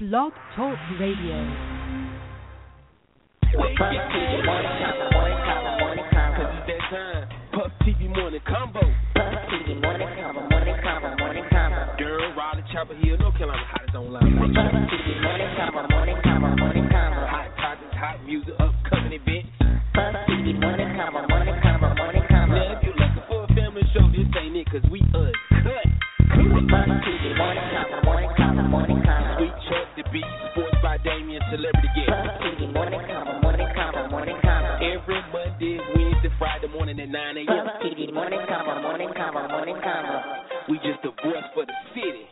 Blog Talk Radio. Puff TV morning combo. Girl, Raleigh, Chapel Hill, North Carolina, hottest online. Puff TV morning combo. Hot topics, hot music, upcoming events. Puff TV morning combo. Now, if you're looking for a family show, this ain't it, 'cause we uncut. Puff TV morning combo. Sweet Chuck, the beat, sports by Damien, celebrity guest. Puff TV morning combo. Every Monday, Wednesday, Friday morning at 9 a.m. Puff TV morning combo. We just a voice for the city.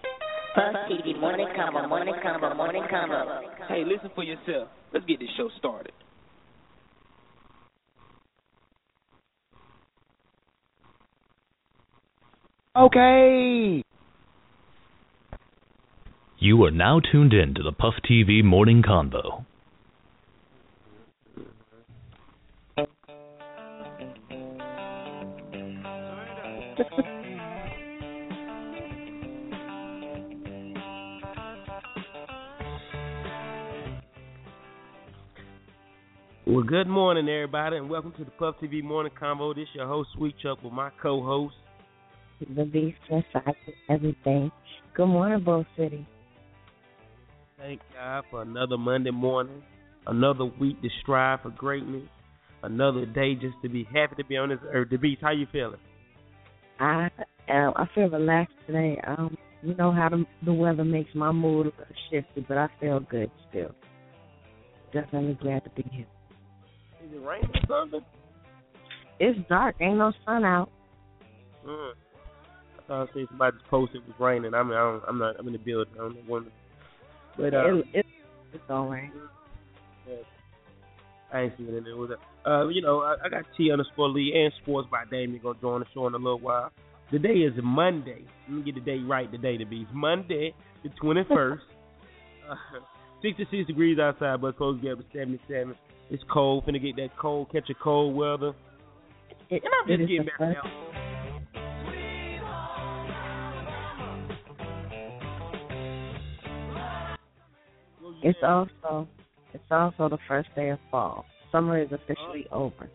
Puff TV morning combo. Hey, listen for yourself. Let's get this show started. Okay. You are now tuned in to the Puff TV Morning Combo. Well, good morning, everybody, and welcome to the Puff TV Morning Combo. This is your host, Sweet Chuck, with my co-host, The Beast, Westside, everything. Good morning, Bull City. Thank God for another Monday morning, another week to strive for greatness, another day just to be happy to be on this earth. The Beast, how you feeling? I feel relaxed today. You know how the weather makes my mood shifty, but I feel good still. Definitely glad to be here. Is it raining or something? It's dark. Ain't no sun out. I thought I seen somebody just post it was raining. I mean, I'm in the building. I don't know when. But it's all right. I ain't seen it. It was I got T_Lee and Sports by Damien gonna join the show in a little while. Today is Monday. Let me get the date right. Today to be Monday, the 21st. 66 degrees outside, but supposed to be up to 77. It's cold. Finna get that cold. Catch a cold weather. And I'm just getting back out. It's also the first day of fall. Summer is officially over.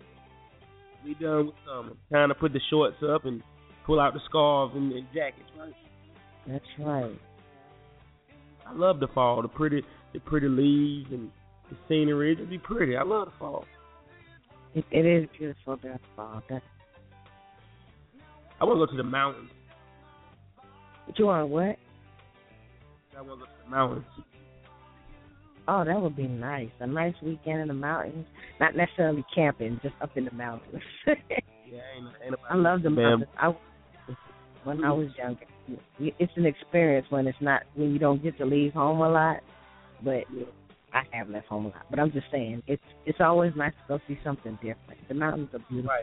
We done with summer. Time to put the shorts up and pull out the scarves and the jackets, right? That's right. I love the fall. The pretty leaves and the scenery. It'll be pretty. I love the fall. It is beautiful. That fall. I want to go to the mountains. But you want what? I want to go to the mountains. Oh, that would be nice. A nice weekend in the mountains. Not necessarily camping, just up in the mountains. Yeah, ain't I love the mountains. When I was younger, it's an experience when you don't get to leave home a lot. But I have left home a lot. But I'm just saying, it's always nice to go see something different. The mountains are beautiful.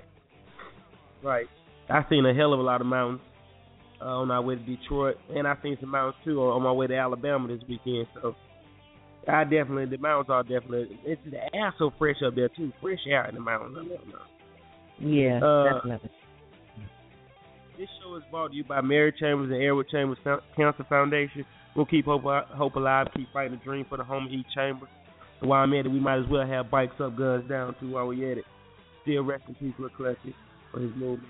Right. I've seen a hell of a lot of mountains on my way to Detroit. And I've seen some mountains, too, on my way to Alabama this weekend. So. The mountains are definitely, it's the air so fresh up there, too. Fresh air in the mountains. Yeah, definitely. This show is brought to you by Mary Chambers and Edward Chambers Cancer Foundation. We'll keep hope alive, keep fighting the dream for the home of Heath Chambers. And while I'm at it, we might as well have bikes up, guns down, too, while we're at it. Still resting people are clutching for his movement.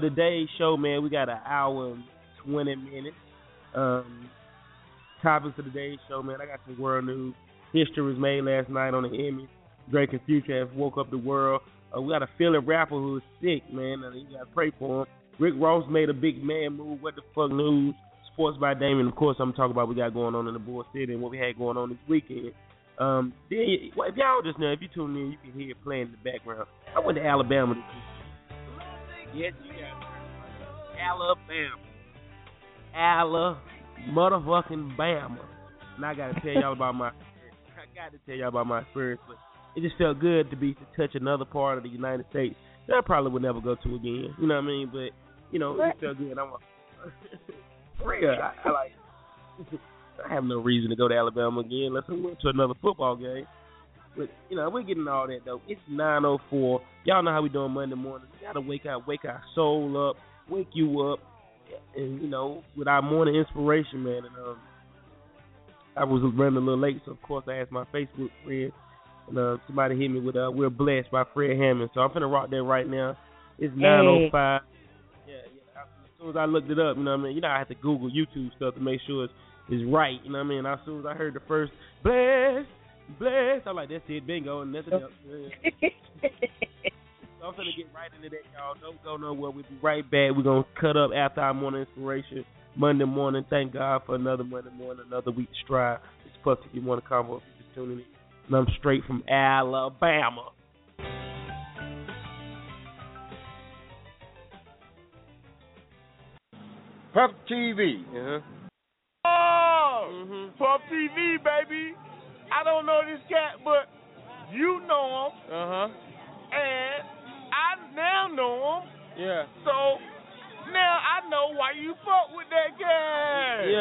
Today's show, man, we got an hour and 20 minutes. Topics of today's show, man. I got some world news. History was made last night on the Emmy. Drake and Future have woke up the world. We got a Philly rapper who's sick, man. You got to pray for him. Rick Ross made a big man move. What the fuck news? Sports by Damien. Of course, I'm talking about what we got going on in the Bull City and what we had going on this weekend. Then, if y'all just know, if you tune in, you can hear it playing in the background. I went to Alabama this weekend. Yes, you got it. Alabama. motherfucking Bama. And I gotta tell y'all about my experience, but it just felt good to be to touch another part of the United States that I probably would never go to again. You know what I mean? But you know, it felt good. I like. I have no reason to go to Alabama again unless I went to another football game. But, you know, we're getting all that, though. It's 9:04. Y'all know how we doing Monday morning. We got to wake our soul up, wake you up, and, you know, with our morning inspiration, man. And I was running a little late, so, of course, I asked my Facebook friend, and somebody hit me with, We're Blessed by Fred Hammond. So I'm finna rock that right now. It's 9:05. Yeah, yeah. As soon as I looked it up, you know what I mean? You know, I have to Google YouTube stuff to make sure it's right, you know what I mean? As soon as I heard the first, bless, I'm like, that's it, bingo, and that's it. So I'm going to get right into that, y'all. Don't go nowhere. We'll be right back. We're going to cut up after our morning inspiration Monday morning. Thank God for another Monday morning, another week to strive. It's Puff if you want to convo, if you're just tuning in. And I'm straight from Alabama. Puff TV. Uh-huh. Mm-hmm. Puff TV, baby. I don't know this cat, but you know him. Uh-huh. And I now know him. Yeah. So now I know why you fuck with that cat. Yeah.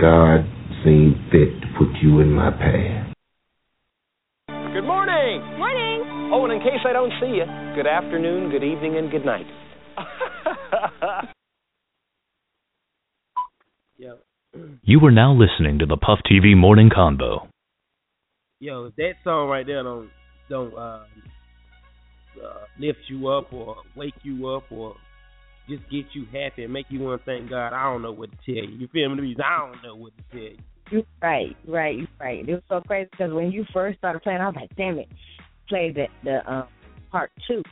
God seemed fit to put you in my path. Good morning. Morning. Oh, and in case I don't see you, good afternoon, good evening, and good night. Yo. You are now listening to the Puff TV Morning Combo. Yo, if that song right there don't lift you up or wake you up or just get you happy and make you want to thank God, I don't know what to tell you. You feel me? I don't know what to tell you. You're right. It was so crazy because when you first started playing, I was like, damn it, play the part two.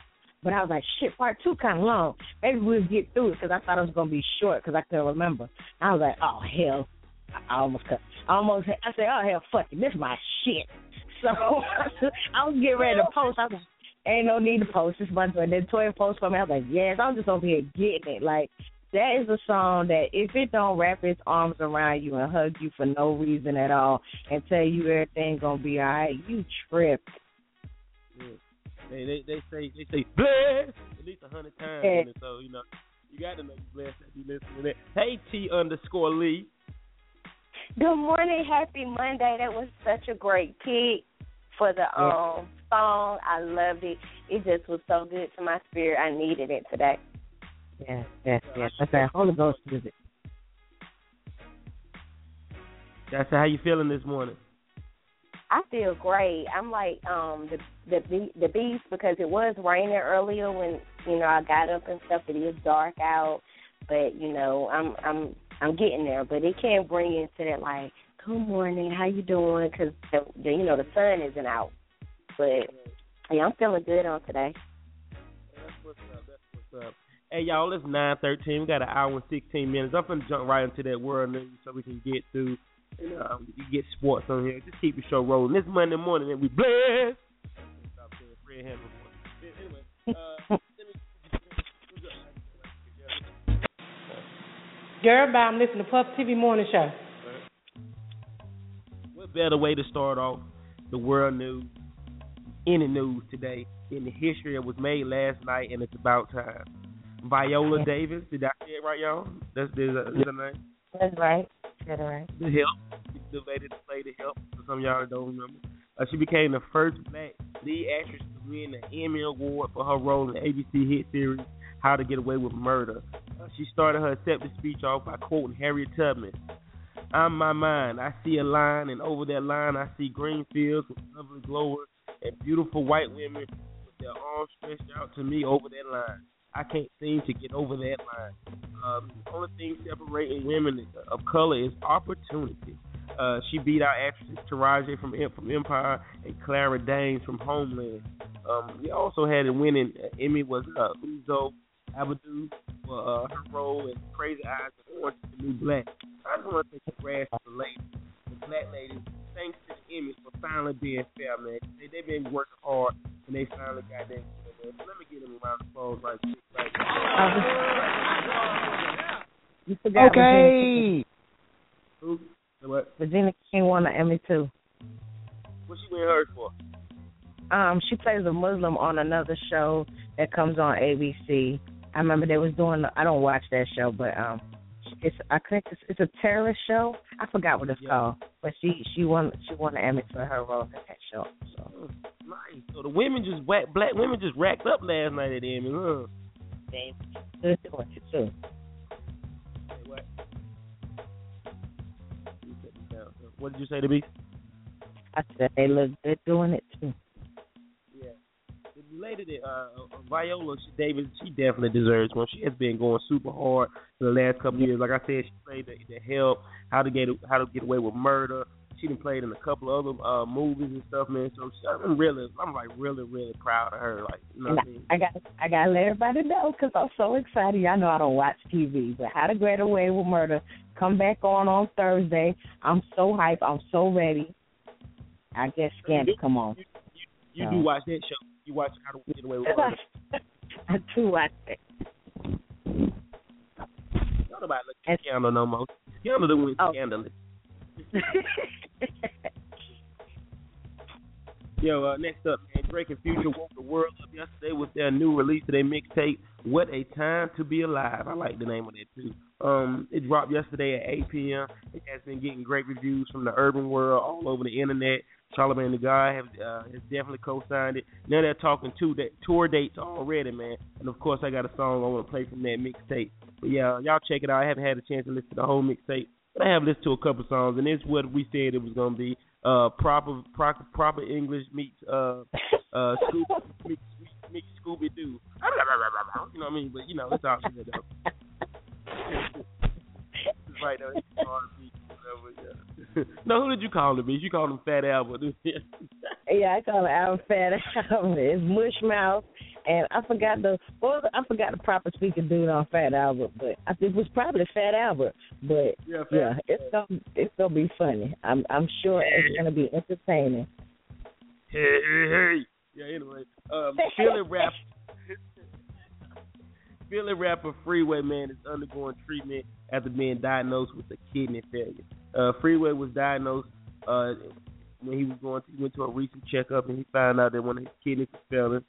But I was like, shit, part two kind of long. Maybe we'll get through it because I thought it was going to be short because I couldn't remember. I was like, oh, hell. I said, oh, hell, fuck it. This is my shit. So I was getting ready to post. I was like, ain't no need to post this month. And then Toya posted for me. I was like, yes, I'm just over here getting it. Like, that is a song that if it don't wrap its arms around you and hug you for no reason at all and tell you everything's going to be all right, you tripped. Yeah. They say blessed at least 100 times. Yeah. And so, you know, you got to know you blessed if you listen to that. Hey, T_Lee. Good morning. Happy Monday. That was such a great pick for the song. I loved it. It just was so good to my spirit. I needed it today. Yes. That's that Holy Ghost music. That's how you feeling this morning? I feel great. I'm like the beast because it was raining earlier when, you know, I got up and stuff. It is dark out, but you know, I'm getting there. But it can bring into that like, good morning, how you doing? Because the sun isn't out. But yeah, I'm feeling good on today. That's what's up. Hey y'all, it's 9:13. We got an hour and 16 minutes. I'm gonna jump right into that world news so we can get through. You get sports on here. Just keep the show rolling. This Monday morning, and we blessed. Anyway, girl, bye. I'm listening to Puff TV Morning Show. What better way to start off the world news, any news today, in the history that was made last night, and it's about time. Viola Davis, did I say it right, y'all? That's her name? That's right. Right. The Help. The lady that played The Help, for some of y'all don't remember. She became the first black lead actress to win an Emmy Award for her role in the ABC hit series How to Get Away with Murder. She started her acceptance speech off by quoting Harriet Tubman. "On my mind, I see a line, and over that line I see green fields with lovely glowers and beautiful white women with their arms stretched out to me over that line. I can't seem to get over that line. The only thing separating women of color is opportunity." She beat out actresses Taraji from Empire and Clara Danes from Homeland. We also had a winning Emmy was Uzo Aduba for her role in Crazy Eyes and Orange is the New Black. I just want to say congrats to the black ladies. Thanks to the Emmys for finally being fair, man. They've been working hard, and they finally got that. So let me get them around the phone right quick. Right. Okay. Who? What? Regina King won an Emmy, too. What she win hers for? She plays a Muslim on another show that comes on ABC. I remember they was doing, I don't watch that show, but I think it's a terrorist show. I forgot what it's called, but she won an Emmy for her role in that show. So. Nice. So the women black women just racked up last night at the Emmy. Huh? They doing it too. Hey, what did you say to me? I said they look good doing it too. Yeah. The lady that Viola Davis, she definitely deserves one. She has been going super hard for the last couple years. Like I said, she played the Help, How to Get Away with Murder. She done played in a couple of other movies and stuff, man. So I'm really proud of her. Like, you know what I mean? I gotta let everybody know because I'm so excited. Y'all know I don't watch TV, but How to Get Away with Murder come back on Thursday. I'm so hyped. I'm so ready. I guess Scandy, come on. You do watch that show. You watch How to Get Away with Murder. I do watch it. Don't nobody look at Scandal no more. Scandal done went scandalous. Yo, next up, man, Drake and Future woke the world up yesterday with their new release of their mixtape What a Time to Be Alive. I like the name of that, too. It dropped yesterday at 8 p.m. It has been getting great reviews from the urban world all over the internet. Charlamagne the guy has definitely co-signed it. Now they're talking tour dates already, man. And, of course, I got a song I want to play from that mixtape. But, yeah, y'all check it out. I haven't had a chance to listen to the whole mixtape, but I have listened to a couple songs, and it's what we said it was going to be. Proper English meets meets Scooby-Doo. You know what I mean? But, you know, it's all good, though. It's right now, it's R&B. No, who did you call him? You called him Fat Albert. Yeah, I call him Fat Albert. It's Mushmouth, and I forgot the proper speaking dude on Fat Albert, but I think it was probably Fat Albert. But yeah, it's gonna be funny. I'm sure it's gonna be entertaining. Hey. Yeah. Anyway, Philly rapper Freeway, man, is undergoing treatment after being diagnosed with a kidney failure. Freeway was diagnosed when he went to a recent checkup, and he found out that one of his kidneys was failing.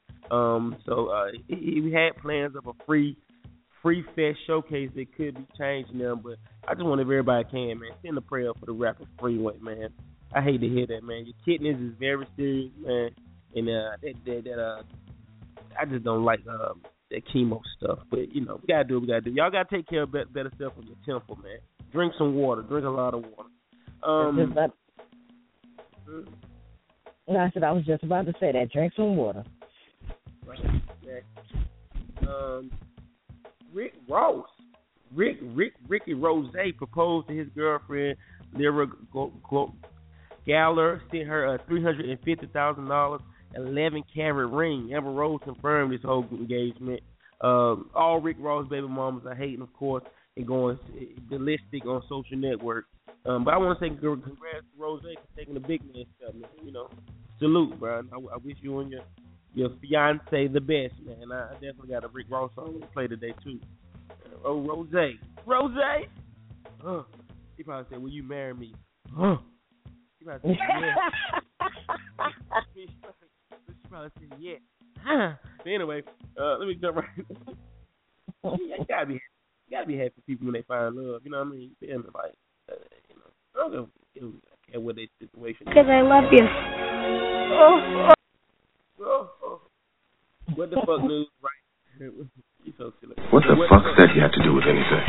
So he had plans of a free fest showcase that could be changed now, but I just want everybody can, man, send a prayer for the rapper Freeway, man. I hate to hear that, man. Your kidneys is very serious, man, and I just don't like that chemo stuff, but you know, we gotta do what we gotta do. Y'all gotta take care of better stuff on your temple, man. Drink some water. Drink a lot of water. I was just about to say that. Drink some water. Right. Yeah. Rick Ross. Ricky Rose proposed to his girlfriend, Lyra Galler, sent her a $350,000 11-carat ring. Amber Rose confirmed this whole engagement. All Rick Ross baby mamas are hating, of course, and going ballistic on social networks. But I want to say congrats to Rose for taking the big man stuff, man. You know, salute, bro. I wish you and your fiance the best, man. I definitely got a Rick Ross song to play today, too. Oh, Rose! He probably said, will you marry me? He probably said, yeah. She probably said, yeah. But anyway, let me jump right in. You gotta be happy people when they find love. You know what I mean? They're like, you know, I don't care what their situation is. Because I love you. Oh. What the fuck news, right? You so silly. What the fuck that he had to do with anything?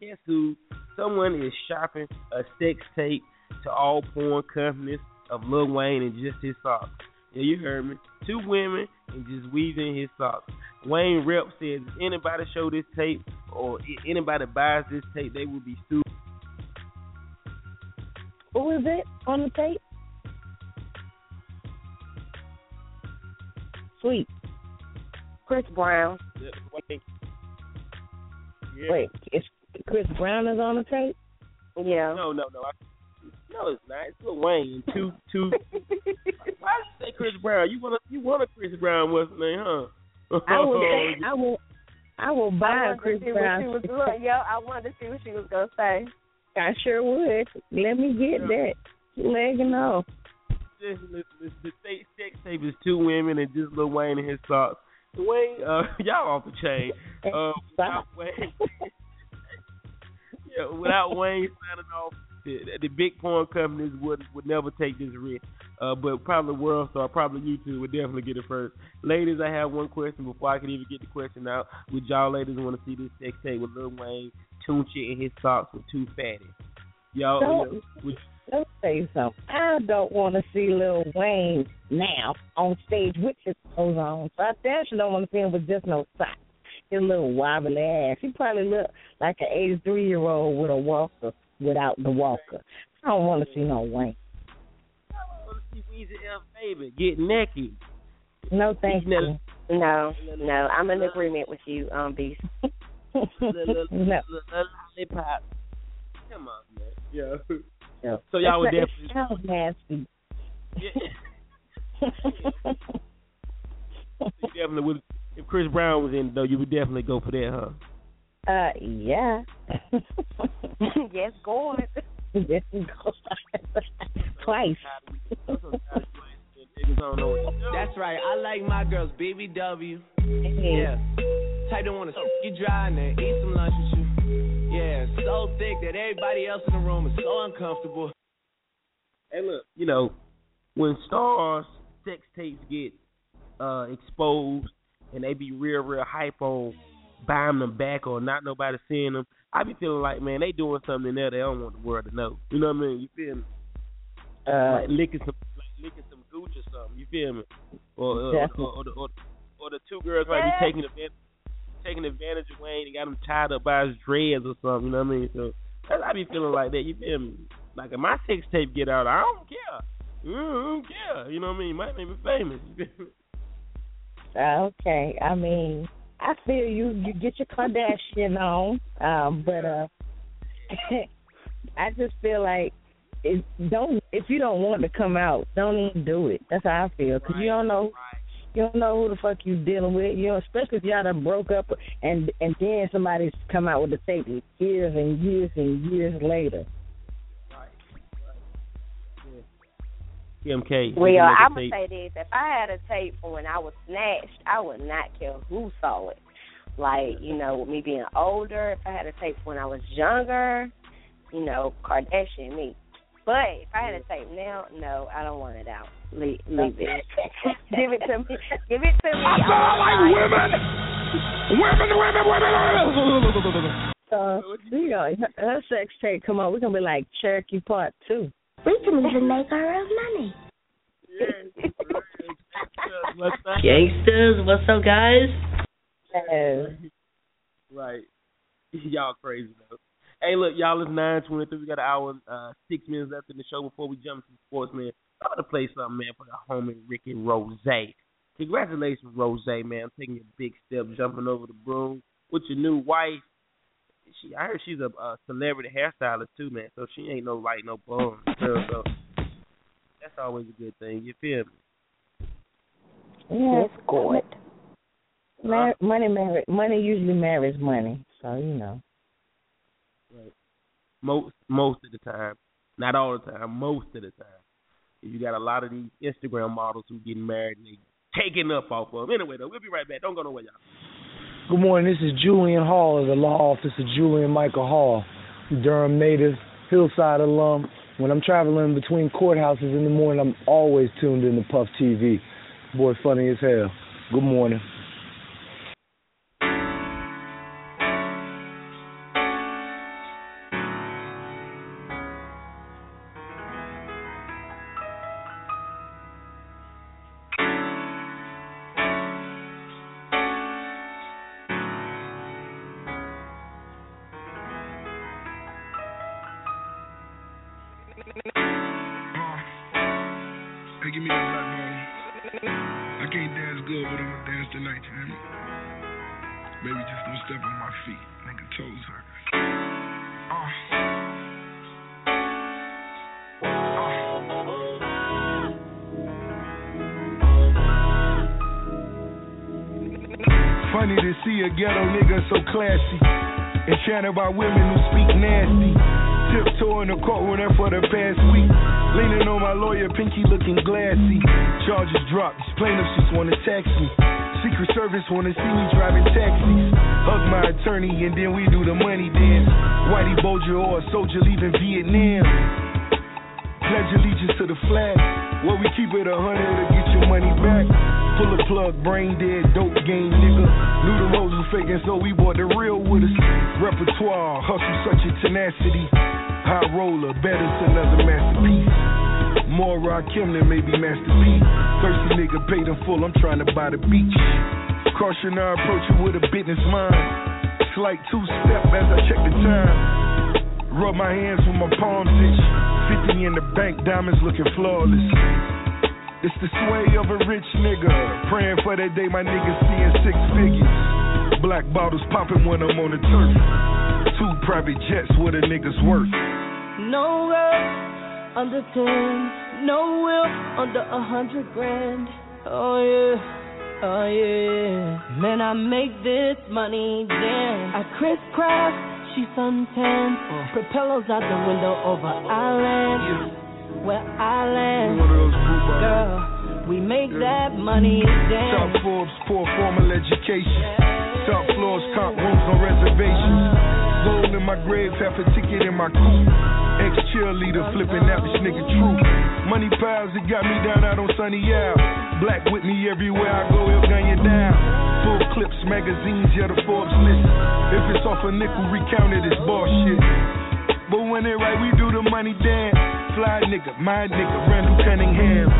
Guess who? Someone is shopping a sex tape to all porn companies of Lil Wayne and Just His Socks. Yeah, you heard me. Two women and just weaving his socks. Wayne Rep says if anybody show this tape or if anybody buys this tape, they will be sued. Who is it on the tape? Sweet. Chris Brown. Yeah. Wait, is Chris Brown is on the tape? Yeah. No. No, it's not. It's Lil Wayne. Two. Why did you say Chris Brown? You want a Chris Brown, what's his name, huh? I will buy a Chris Brown. I wanted to see what she was gonna say. I sure would. Let me get that. Legging off. The sex tape is two women and just Lil Wayne and his socks. Wayne, y'all off the chain. Without Wayne, without Wayne signing off. The big porn companies would never take this risk, but probably World Star, probably YouTube would definitely get it first. Ladies, I have one question before I can even get the question out. Would y'all ladies want to see this sex tape with Lil Wayne, Tunchi, and his socks with two fatties? Y'all, let me tell you something. I don't want to see Lil Wayne now on stage with his clothes on, so I definitely don't want to see him with just no socks. His little wobbly ass. He probably looked like an 83-year-old with a walker. Without the walker, I don't want to see no Wayne. I want to see Weezy F Baby get naked. No, thank you. No, I'm in agreement with you, Beast. No. Lollipop. Come on, man. Yeah. So y'all would definitely. It sounds nasty. Yeah. You definitely would. If Chris Brown was in, though, you would definitely go for that, huh? Yeah. Yes, go on. Yes, go on. Twice. Niggas don't know what to do. That's right. I like my girls BBW. Yeah. Type don't want to you dry and then eat some lunch with you. Yeah. So thick that everybody else in the room is so uncomfortable. Hey, look. You know, when stars' sex tapes get exposed and they be real, real hype on buying them back or not nobody seeing them, I be feeling like, man, they doing something in there they don't want the world to know. You know what I mean? You feel me? Like licking some gooch or something. You feel me? Or the two girls might be taking advantage of Wayne and got him tied up by his dreads or something. You know what I mean? So I be feeling like that. You feel me? Like if my sex tape get out, I don't care. You know what I mean? Might make me famous. You feel me? Okay, I mean, I feel you get your Kardashian on, but I just feel like if you don't want to come out, don't even do it. That's how I feel, because you don't know who the fuck you dealing with. You know, especially if y'all done broke up and then somebody's come out with a statement years and years and years later. MK, well, I would say this. If I had a tape for when I was snatched, I would not care who saw it. Like, you know, with me being older, if I had a tape for when I was younger, you know, Kardashian me. But if I had a tape now, no, I don't want it out. Leave it. Give it to me. Give it to me. I sound like women. Her sex tape, come on, we're going to be like Cherokee Part 2. We can even make our own money. Yes. What's up? Gangsters, what's up, guys? Right. Y'all crazy, though. Hey, look, y'all, it's 9:23. We got an hour and 6 minutes left in the show before we jump to sports, man. I'm going to play something, man, for the homie Rick and Rose. Congratulations, Rose, man. Taking a big step, jumping over the broom with your new wife. I heard she's a celebrity hairstylist too, man. So she ain't no bum. So that's always a good thing. You feel me? Yeah, it's good. Money usually marries money. So you know. Right. Most of the time, not all the time. Most of the time, you got a lot of these Instagram models who getting married and they taking up off of them. Anyway, though, we'll be right back. Don't go nowhere, y'all. Good morning, this is Julian Hall of the Law Office of Julian Michael Hall, Durham native, Hillside alum. When I'm traveling between courthouses in the morning, I'm always tuned in to Puff TV. Boy, funny as hell. Good morning. By women who speak nasty, tiptoeing the courtroom there for the past week, leaning on my lawyer, pinky looking glassy. Charges dropped, these plaintiffs just wanna tax me. Secret Service wanna see me driving taxis. Hug my attorney and then we do the money dance. Whitey Bulger or a soldier leaving Vietnam. Pledge allegiance to the flag. Well, we keep it 100 to get your money back. Full of plug, brain dead, dope game nigga. Knew the roads were faking, so we bought the real with us. Repertoire, hustle such a tenacity. High roller, better's another masterpiece. More Rock Kimlin, maybe Master P. Thirsty nigga, paid in full, I'm trying to buy the beach. Caution, I approach you with a business mind. It's like two-step as I check the time. Rub my hands with my palms itch. 50 in the bank, diamonds looking flawless. It's the sway of a rich nigga. Praying for that day my niggas seeing six figures. Black bottles popping when I'm on the turf. Two private jets, what a nigga's worth. No wealth under 10. No wealth under 100 grand. Oh yeah, oh yeah. Man, I make this money, damn. I crisscross, she suntanned. Propellers out the window over I land. Where I land, girl, we We make that money dance. Top Forbes, poor formal education. Top floors, comp rooms on reservations. Gold in my grave, half a ticket in my coupe. Ex-cheerleader, flipping that bitch nigga troop. Money piles, it got me down out on Sunny Isle. Black with me everywhere I go, it'll gun you down. Full clips, magazines, yeah, the Forbes list. If it's off a nickel, recount it, it's bullshit. But when it right, we do the money dance. Fly nigga, my nigga, Randall Cunningham.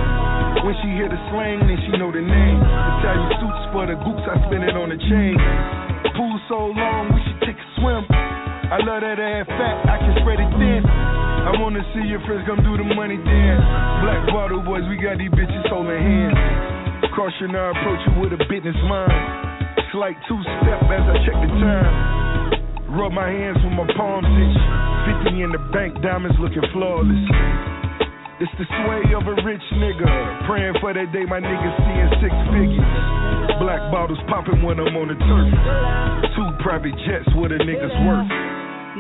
When she hear the slang, then she know the name. Italian suits for the goops, I spin it on the chain. Pool so long, we should take a swim. I love that ass fat, I can spread it thin. I wanna see your friends come do the money dance. Black bottle boys, we got these bitches holding hands. Caution, I approach you with a business mind. It's like two-step as I check the time. Rub my hands with my palms itch. 50 in the bank, diamonds looking flawless. It's the sway of a rich nigga. Praying for that day my niggas seeing six figures. Black bottles popping when I'm on the turf. Two private jets, what a nigga's worth.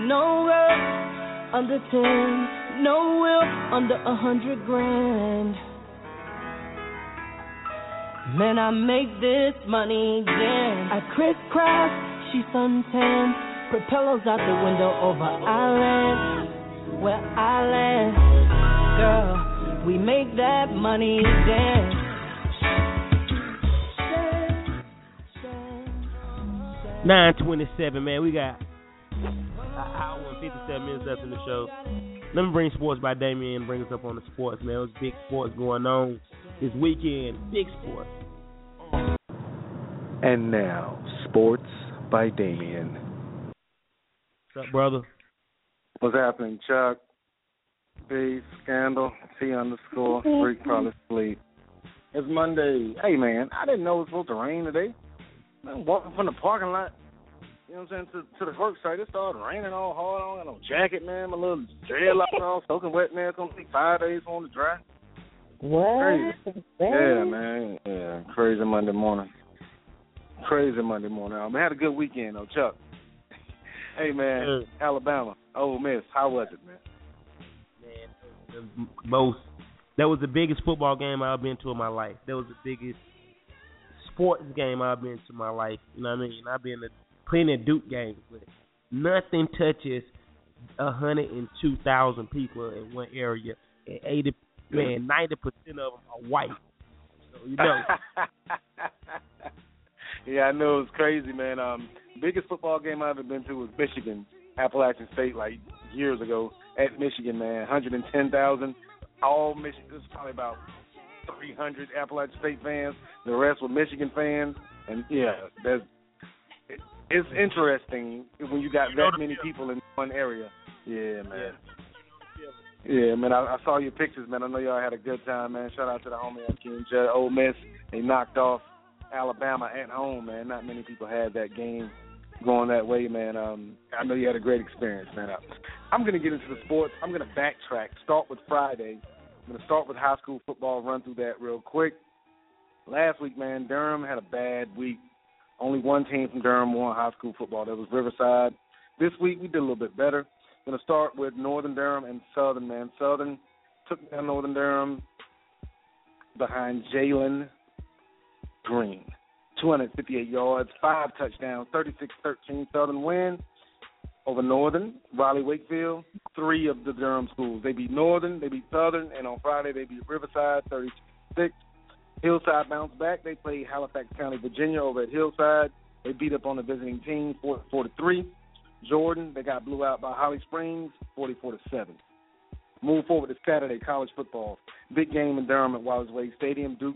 No wealth under 10. No wealth under 100 grand. Man, I make this money again. I crisscross, she suntan. Propellers out the window over island, where I land. Girl, we make that money dance. Dance. 9:27, man. We got an hour and 57 minutes left in the show. Let me bring Sports by Damien and bring us up on the sports, man. There's big sports going on this weekend. Big sports. And now, Sports by Damien. What's up, brother? What's happening, Chuck? B, Scandal, T_, Freak probably sleep. It's Monday. Hey, man, I didn't know it was supposed to rain today. I'm walking from the parking lot, you know what I'm saying, to the work site. It started raining all hard. I don't got no jacket, man. My little dreadlocks all soaking wet, man. It's going to take 5 days on the dry. What? Crazy. Yeah, man. Yeah, crazy Monday morning. Crazy Monday morning. I had a good weekend, though, Chuck. Hey, man, Alabama, Ole Miss, how was it, man? Man, that was the biggest football game I've been to in my life. That was the biggest sports game I've been to in my life. You know what I mean? I've been to plenty of Duke games, but nothing touches 102,000 people in one area. And 90% of them are white. So, you know. Yeah, I know it was crazy, man. Biggest football game I've ever been to was Michigan, Appalachian State, like years ago at Michigan, man. 110,000, all Michigan. It was probably about 300 Appalachian State fans. The rest were Michigan fans, and yeah, it's interesting when you got that many people in one area. Yeah, man. Yeah, man. I saw your pictures, man. I know y'all had a good time, man. Shout out to the homie King Judd, Ole Miss. They knocked off Alabama at home, man. Not many people had that game going that way, man. I know you had a great experience, man. I'm going to get into the sports. I'm going to backtrack, start with Friday. I'm going to start with high school football, run through that real quick. Last week, man, Durham had a bad week. Only one team from Durham won high school football. That was Riverside. This week, we did a little bit better. I'm going to start with Northern Durham and Southern, man. Southern took down Northern Durham behind Jalen Green, 258 yards, 5 touchdowns, 36-13 Southern win over Northern, Raleigh-Wakefield, 3 of the Durham schools. They beat Northern, they beat Southern, and on Friday they beat Riverside, 36. Hillside bounced back. They played Halifax County, Virginia over at Hillside. They beat up on the visiting team, 44-3. Jordan, they got blew out by Holly Springs, 44-7. Move forward to Saturday, college football. Big game in Durham at Wallace Wade Stadium. Duke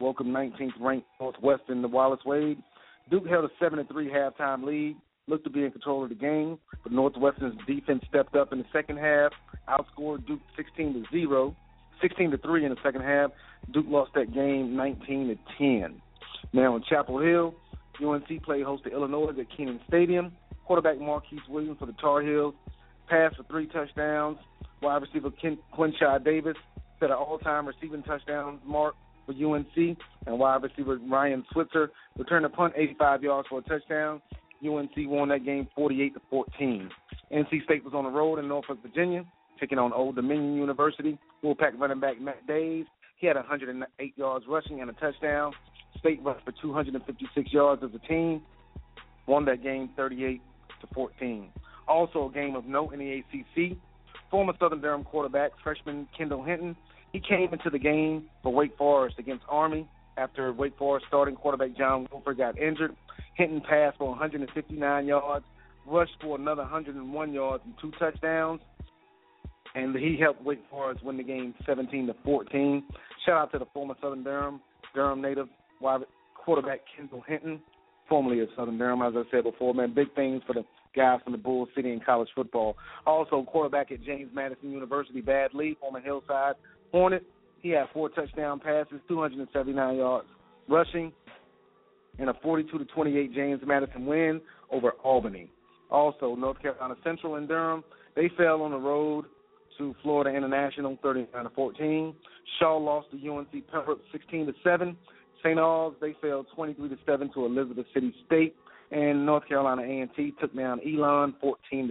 welcome 19th ranked Northwestern to Wallace Wade. Duke held a 7-3 halftime lead, looked to be in control of the game, but Northwestern's defense stepped up in the second half, outscored Duke 16-3 in the second half. Duke lost that game 19-10. Now in Chapel Hill, UNC played host to Illinois at Kenan Stadium. Quarterback Marquise Williams for the Tar Heels passed for 3 touchdowns. Wide receiver Quinshai Davis set an all-time receiving touchdown mark for UNC, and wide receiver Ryan Switzer returned a punt 85 yards for a touchdown. UNC won that game 48-14. NC State was on the road in Norfolk, Virginia, taking on Old Dominion University. Wolfpack running back Matt Daves He had 108 yards rushing and a touchdown. State rushed for 256 yards as a team. Won that game 38-14. Also a game of note in the ACC. Former Southern Durham quarterback, freshman Kendall Hinton, he came into the game for Wake Forest against Army after Wake Forest starting quarterback John Wilford got injured. Hinton passed for 159 yards, rushed for another 101 yards and 2 touchdowns, and he helped Wake Forest win the game 17-14. Shout out to the former Southern Durham native wide quarterback Kendall Hinton, formerly of Southern Durham, as I said before, man, big things for the guys from the Bull City in college football. Also, quarterback at James Madison University, Bad Lee, former Hillside Hornet. He had 4 touchdown passes, 279 yards rushing, and a 42-28 James Madison win over Albany. Also, North Carolina Central and Durham, they fell on the road to Florida International, 39-14. Shaw lost to UNC Pembroke, 16-7. St. Albans, they fell 23-7 to Elizabeth City State. And North Carolina A&T took down Elon 14-7.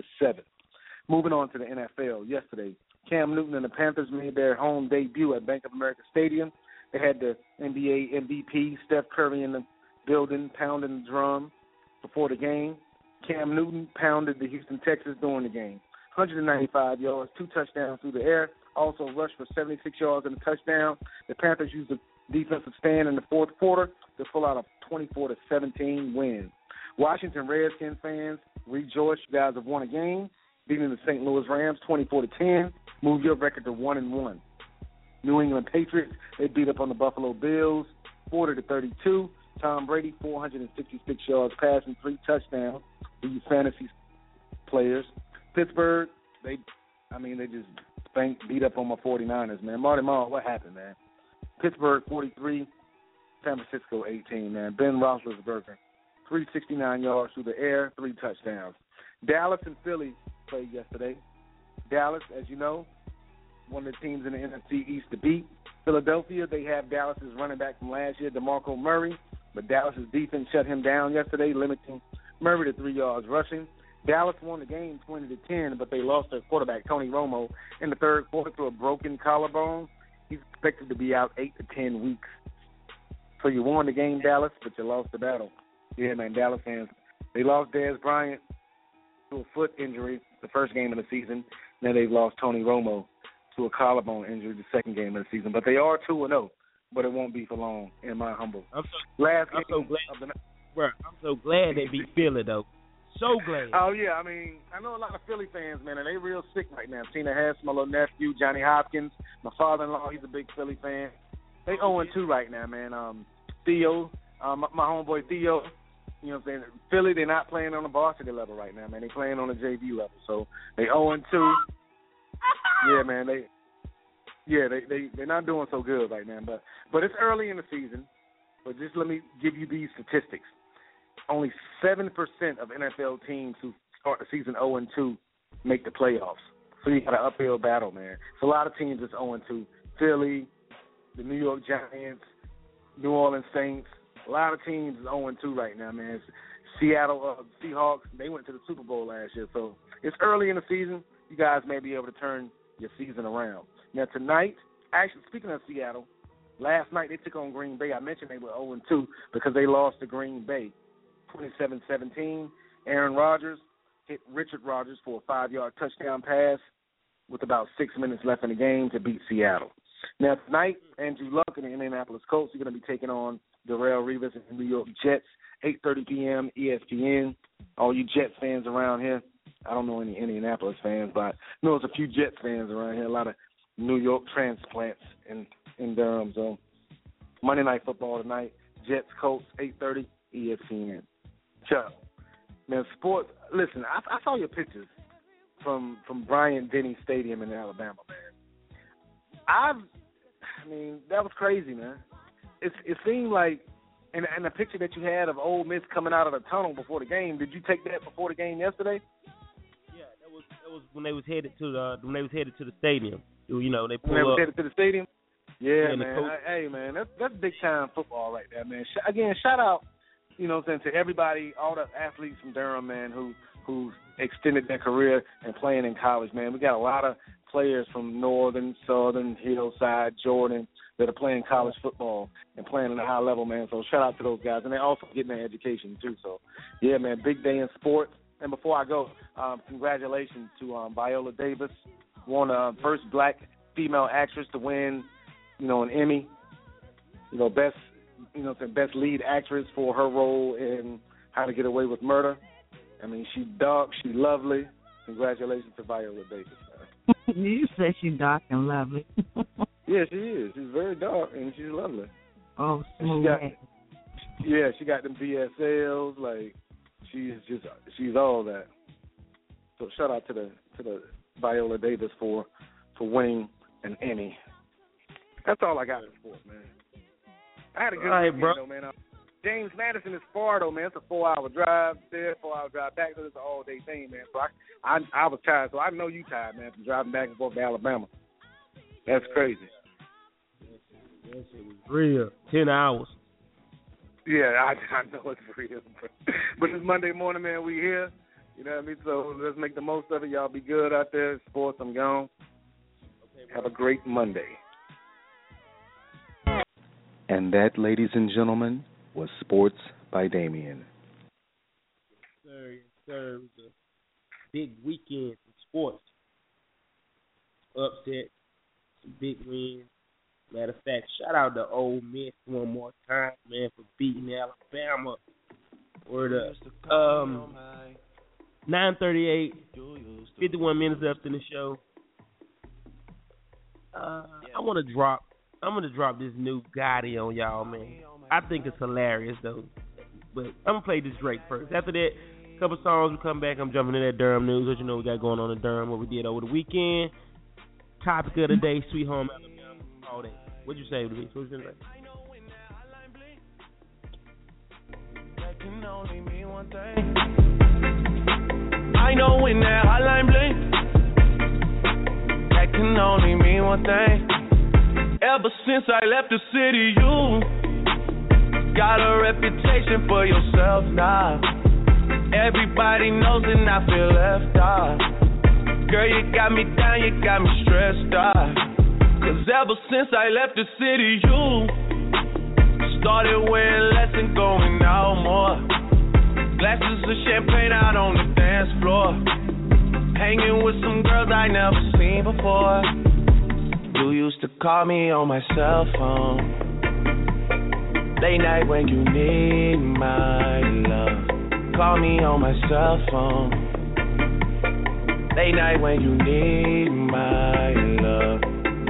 Moving on to the NFL yesterday, Cam Newton and the Panthers made their home debut at Bank of America Stadium. They had the NBA MVP Steph Curry in the building pounding the drum before the game. Cam Newton pounded the Houston Texans during the game. 195 yards, 2 touchdowns through the air. Also rushed for 76 yards and a touchdown. The Panthers used a defensive stand in the fourth quarter to pull out a 24-17 win. Washington Redskins fans, rejoice. You guys have won a game, beating the St. Louis Rams 24-10. Move your record to 1-1. New England Patriots, they beat up on the Buffalo Bills 40-32. Tom Brady, 466 yards passing, 3 touchdowns. These fantasy players. Pittsburgh, they just beat up on my 49ers, man. Marty Marr, what happened, man? Pittsburgh 43, San Francisco 18, man. Ben Roethlisberger, 369 yards through the air, 3 touchdowns. Dallas and Philly played yesterday. Dallas, as you know, one of the teams in the NFC East to beat. Philadelphia, they have Dallas' running back from last year, DeMarco Murray, but Dallas' defense shut him down yesterday, limiting Murray to 3 yards rushing. Dallas won the game 20-10, but they lost their quarterback, Tony Romo, in the third quarter to a broken collarbone. He's expected to be out 8 to 10 weeks. So you won the game, Dallas, but you lost the battle. Yeah, man, Dallas fans, they lost Dez Bryant to a foot injury the first game of the season. Now they've lost Tony Romo to a collarbone injury the second game of the season. But they are 2-0, but it won't be for long, in my humble. I'm so glad they beat Philly, though. So glad. Oh, yeah, I know a lot of Philly fans, man, and they real sick right now. Tina Hess, my little nephew, Johnny Hopkins, my father-in-law, he's a big Philly fan. They 0-2 right now, man. Theo, my homeboy Theo, you know what I'm saying? Philly, they're not playing on the varsity level right now, man. They're playing on the JV level. So they 0-2. Yeah, man, they're not doing so good right now. But it's early in the season. But just let me give you these statistics. Only 7% of NFL teams who start the season 0-2 make the playoffs. So you got an uphill battle, man. So a lot of teams is 0-2. Philly, the New York Giants, New Orleans Saints. A lot of teams is 0-2 right now, man. Seattle Seahawks, they went to the Super Bowl last year. So it's early in the season. You guys may be able to turn your season around. Now tonight, actually speaking of Seattle, last night they took on Green Bay. I mentioned they were 0-2 because they lost to Green Bay 27-17, Aaron Rodgers hit Richard Rodgers for a 5-yard touchdown pass with about 6 minutes left in the game to beat Seattle. Now, tonight, Andrew Luck and the Indianapolis Colts are going to be taking on Darrelle Revis and the New York Jets, 8:30 p.m., ESPN. All you Jets fans around here, I don't know any Indianapolis fans, but I know there's a few Jets fans around here, a lot of New York transplants in Durham. So Monday Night Football tonight, Jets, Colts, 8:30, ESPN. Chuck, man, sports. Listen, I saw your pictures from Bryant-Denny Stadium in Alabama, man. That was crazy, man. It seemed like, and the picture that you had of Ole Miss coming out of the tunnel before the game. Did you take that before the game yesterday? Yeah, that was when they was headed to the stadium. You know, they pulled up. Headed to the stadium. Yeah, man. Hey, man, that's big time football right there, man. Again, shout out. You know what I'm saying, to everybody, all the athletes from Durham, man, who've extended their career and playing in college, man. We got a lot of players from Northern, Southern, Hillside, Jordan, that are playing college football and playing at a high level, man. So shout out to those guys. And they're also getting their education, too. So, yeah, man, big day in sports. And before I go, congratulations to Viola Davis, won first black female actress to win, you know, an Emmy. You know, best, you know, best lead actress for her role in How to Get Away with Murder. I mean, she dark, she lovely. Congratulations to Viola Davis, man. You said she's dark and lovely. Yeah, she is. She's very dark and she's lovely. Oh, smooth. Yeah, she got them BSLs. Like, she's all that. So shout out to the Viola Davis for winning an Emmy. That's all I got in sports, man. I had a good night, bro. Though, man. James Madison is far, though, man. It's a 4-hour drive there, 4-hour drive back. So it's an all-day thing, man. So I was tired. So I know you tired, man, from driving back and forth to Alabama. That's crazy. That shit was real. 10 hours. Yeah, I know it's real. But it's Monday morning, man. We here. You know what I mean? So let's make the most of it. Y'all be good out there. Sports, I'm gone. Okay, have a great Monday. And that, ladies and gentlemen, was Sports by Damien. Yes, sir. It was a big weekend in sports. Upset, some big wins. Matter of fact, shout out to Ole Miss one more time, man, for beating Alabama. Word up. 9:38, 51 minutes left in the show. I'm gonna drop this new Gotti on y'all, man. I think it's hilarious, though. But I'm going to play this Drake first. After that, a couple songs. We come back. I'm jumping into that Durham news. What you know we got going on in Durham, what we did over the weekend. Topic of the day, Sweet Home Alabama, all that. What'd you say to me? What you say? That can only mean one thing. I know when that hotline bling, that can only mean one thing. Ever since I left the city, you got a reputation for yourself now. Everybody knows and I feel left out. Girl, you got me down, you got me stressed out. Cause ever since I left the city, you started wearing less and going out more. Glasses of champagne out on the dance floor. Hanging with some girls I never seen before. You used to call me on my cell phone late night when you need my love. Call me on my cell phone late night when you need my love.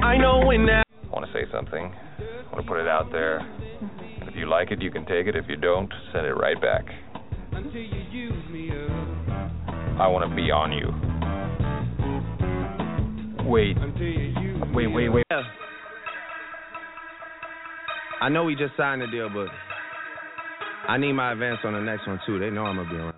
I know when that. I want to say something. I want to put it out there. If you like it, you can take it. If you don't, send it right back. Until you use me up. I want to be on you. Wait. Yeah. I know we just signed the deal, but I need my advance on the next one, too. They know I'm going to be around.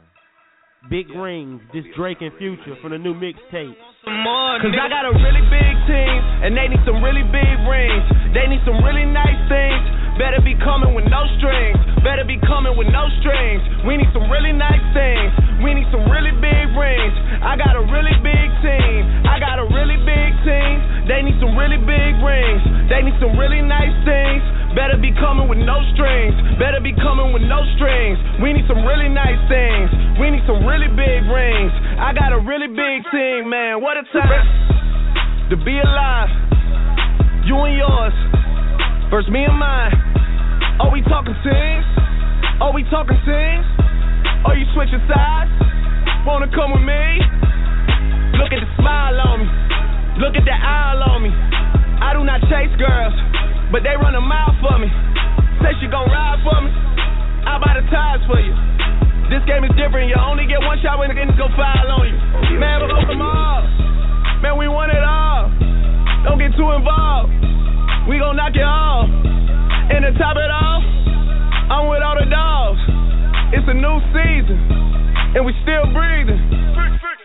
Big rings, this Drake and Future from the new mixtape. Cause I got a really big team, and they need some really big rings. They need some really nice things. Better be coming with no strings. Better be coming with no strings. We need some really nice things. We need some really big rings. I got a really big team. I got a really big team. They need some really big rings. They need some really nice things. Better be coming with no strings. Better be coming with no strings. We need some really nice things. We need some really big rings. I got a really big team, man. What a time to be alive. You and yours versus me and mine. Are we talking teams? Are we talking teams? Are you switching sides? Wanna come with me? Look at the smile on me. Look at the aisle on me. I do not chase girls, but they run a mile for me. Say she gon' ride for me. I buy the tires for you. This game is different. You only get one shot when the niggas go foul on you. Man, but open them all. Man, we want it all. Don't get too involved. We gon' knock it off. And to top it off, I'm with all the dogs. It's a new season, and we still breathing.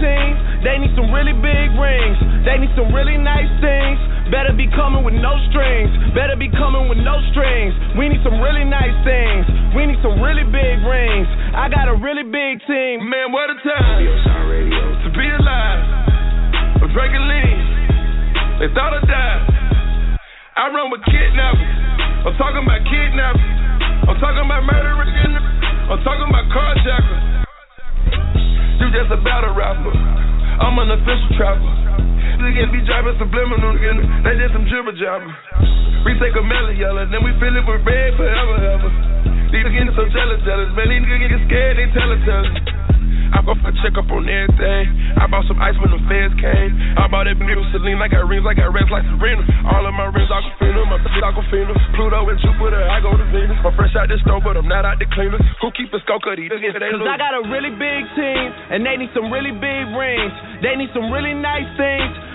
team. They need some really big rings. They need some really nice things. Better Better be coming with no strings. Better be coming with no strings. We need some really nice things. We need some really big rings. I got a really big team. Man, what a time to be alive. I'm breaking leaves. They thought I'd die. I run with kidnappers. I'm talking about kidnappers. I'm talking about murderers. I'm talking about carjackers. You just a battle rapper. I'm an official trapper. Niggas be driving subliminal, they just some jibber jabber. We take a melon yellow, then we fill it with red forever, ever. These niggas so jealous, man, these niggas get scared, they tell us. I go for a checkup on everything. I bought some ice when the feds came. I bought that bitch with Celine, I got rings, I got reds like Serena. All of my rings, I can feel them, my bitch, I can feel them. Pluto and Jupiter, I go to Venus. I'm fresh out the store, but I'm not out the cleaner. Who keep a skull cutty? Cause I got a really big team, and they need some really big rings. They need some really nice things.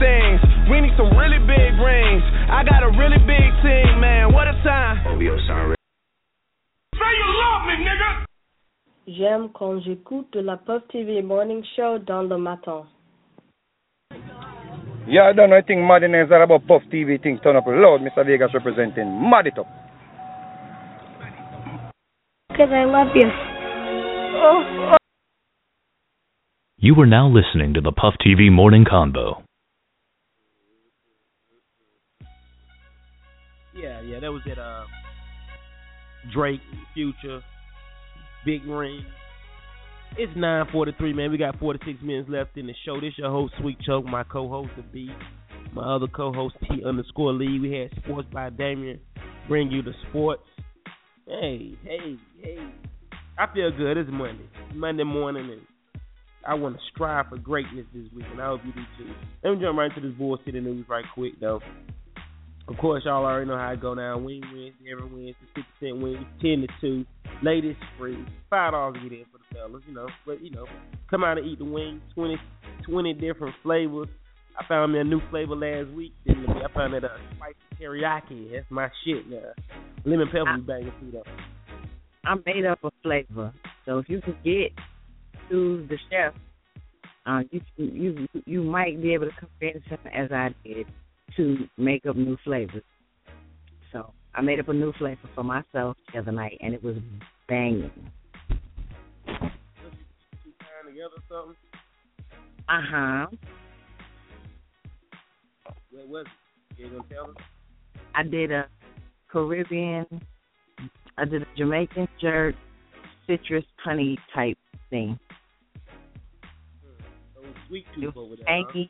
things. We need some really big rings. I got a really big team, man. What a time. OVO Sound. Say you love me, nigga. J'aime quand j'écoute de la Puff TV Morning Show dans le matin. Yeah, I don't know. I think Madness is about Puff TV thing. Turn up loud. Mr. Vegas representing. Mad it up. Because I love you. Oh. You are now listening to the Puff TV Morning Combo. Yeah, that was it. Drake, Future. Big ring. It's 9:43, man. We got 46 minutes left in the show. This your host, Sweet Choke. My co-host, The B. My other co-host, T_Lee. We had Sports by Damien. Bring you the sports. Hey. I feel good. It's Monday. Monday morning, and I want to strive for greatness this week, and I hope you do too. Let me jump right into this bullshit news right quick, though. Of course, y'all already know how it go now. Win Wednesday, every Wednesday, 6% win, 10-2. Ladies free, $5 to get in for the fellas, But come out and eat the wings, 20 different flavors. I found me a new flavor last week. I found that spicy teriyaki. That's my shit now. Lemon pepper, we banging through that. I made up a flavor, so if you can get to the chef, you might be able to convince him as I did to make up new flavors. So I made up a new flavor for myself the other night, and it was banging. Uh-huh. What was it? You gonna tell us? I did a Jamaican jerk, citrus honey type thing. So sweet tooth over there. Tangy.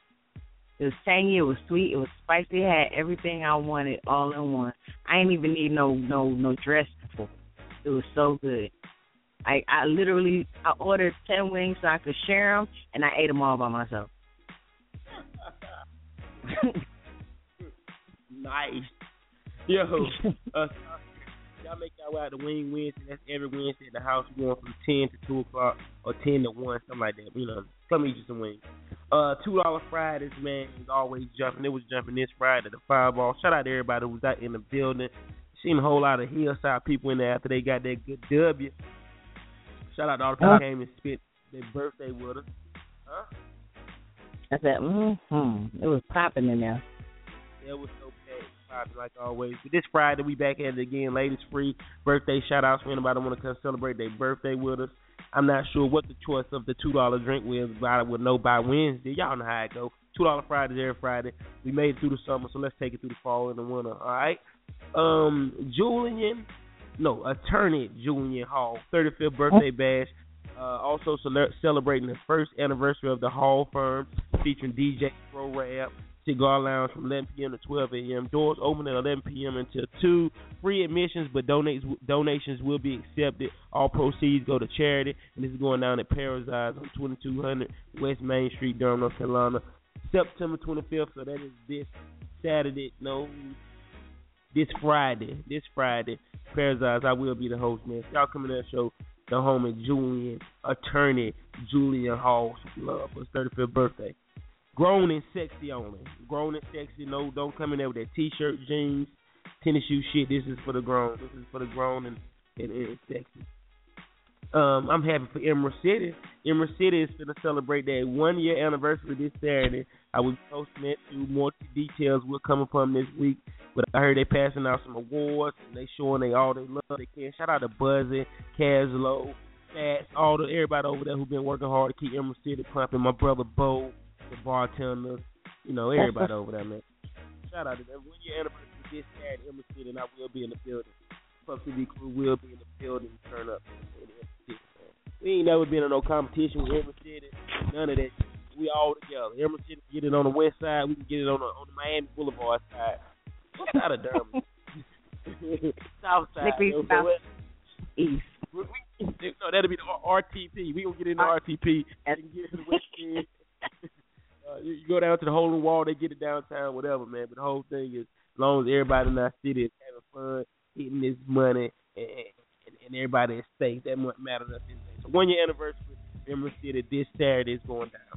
It was tangy, it was sweet, it was spicy, it had everything I wanted all in one. I ain't even need no dressing for it. It was so good. I ordered 10 wings so I could share them, and I ate them all by myself. Nice. Yo, y'all make y'all out the Wing Wednesday. That's every Wednesday at the house. We're going from 10 to 2 o'clock or 10 to 1, something like that. Come eat you some wings. $2 Fridays, man, is always jumping. It was jumping this Friday, the fireball. Shout out to everybody who was out in the building. Seen a whole lot of Hillside people in there after they got that good W. Shout out to all the people who came and spent their birthday with us. Huh? I said, It was popping in there. Yeah, it was so popping like always. But this Friday, we back at it again. Ladies free, birthday shout-outs for anybody who want to come celebrate their birthday with us. I'm not sure what the choice of the $2 drink was, but I would know by Wednesday. Y'all know how it go. $2 Fridays every Friday. We made it through the summer, so let's take it through the fall and the winter, all right? Attorney Julian Hall, 35th birthday bash. Also celebrating the first anniversary of the Hall firm, featuring DJ Pro Rap. Cigar Lounge from 11 p.m. to 12 a.m. Doors open at 11 p.m. until 2. Free admissions, but donations will be accepted. All proceeds go to charity. And this is going down at Paradise on 2200 West Main Street, Durham, North Carolina, September 25th. So that is this Friday. Paradise, I will be the host, man. If y'all come to that show, the homie Julian, attorney Julian Hall's love for his 35th birthday. Grown and sexy only. Grown and sexy. No, don't come in there with that T-shirt, jeans, tennis shoe shit. This is for the grown. This is for the grown and sexy. I'm happy for Emerald City. Emerald City is going to celebrate their 1-year anniversary this Saturday. I will be posting it to more details. We're coming from this week. But I heard they passing out some awards, and they showing they all they love they can. Shout out to Buzzy, Caslow, Fats, all the everybody over there who's been working hard to keep Emerald City pumping. My brother Bo, the bartender, you know, everybody over there, man. Shout out to them. 1-year anniversary this Saturday, Emerald City, and I will be in the building. Puff TV crew will be in the building. Turn up. We ain't never been in no competition with Emerald City, none of that. We all together. Emerald City can get it on the west side. We can get it on the Miami Boulevard side. What's out of Durham? South side. South, so east. No, that'll be the RTP. We gonna get in the RTP. And get in the west end. You go down to the Hole in the Wall. They get it downtown, whatever, man. But the whole thing is, as long as everybody in our city is having fun, getting this money, and everybody is safe, that matters us. So 1-year anniversary of Emerald City this Saturday is going down.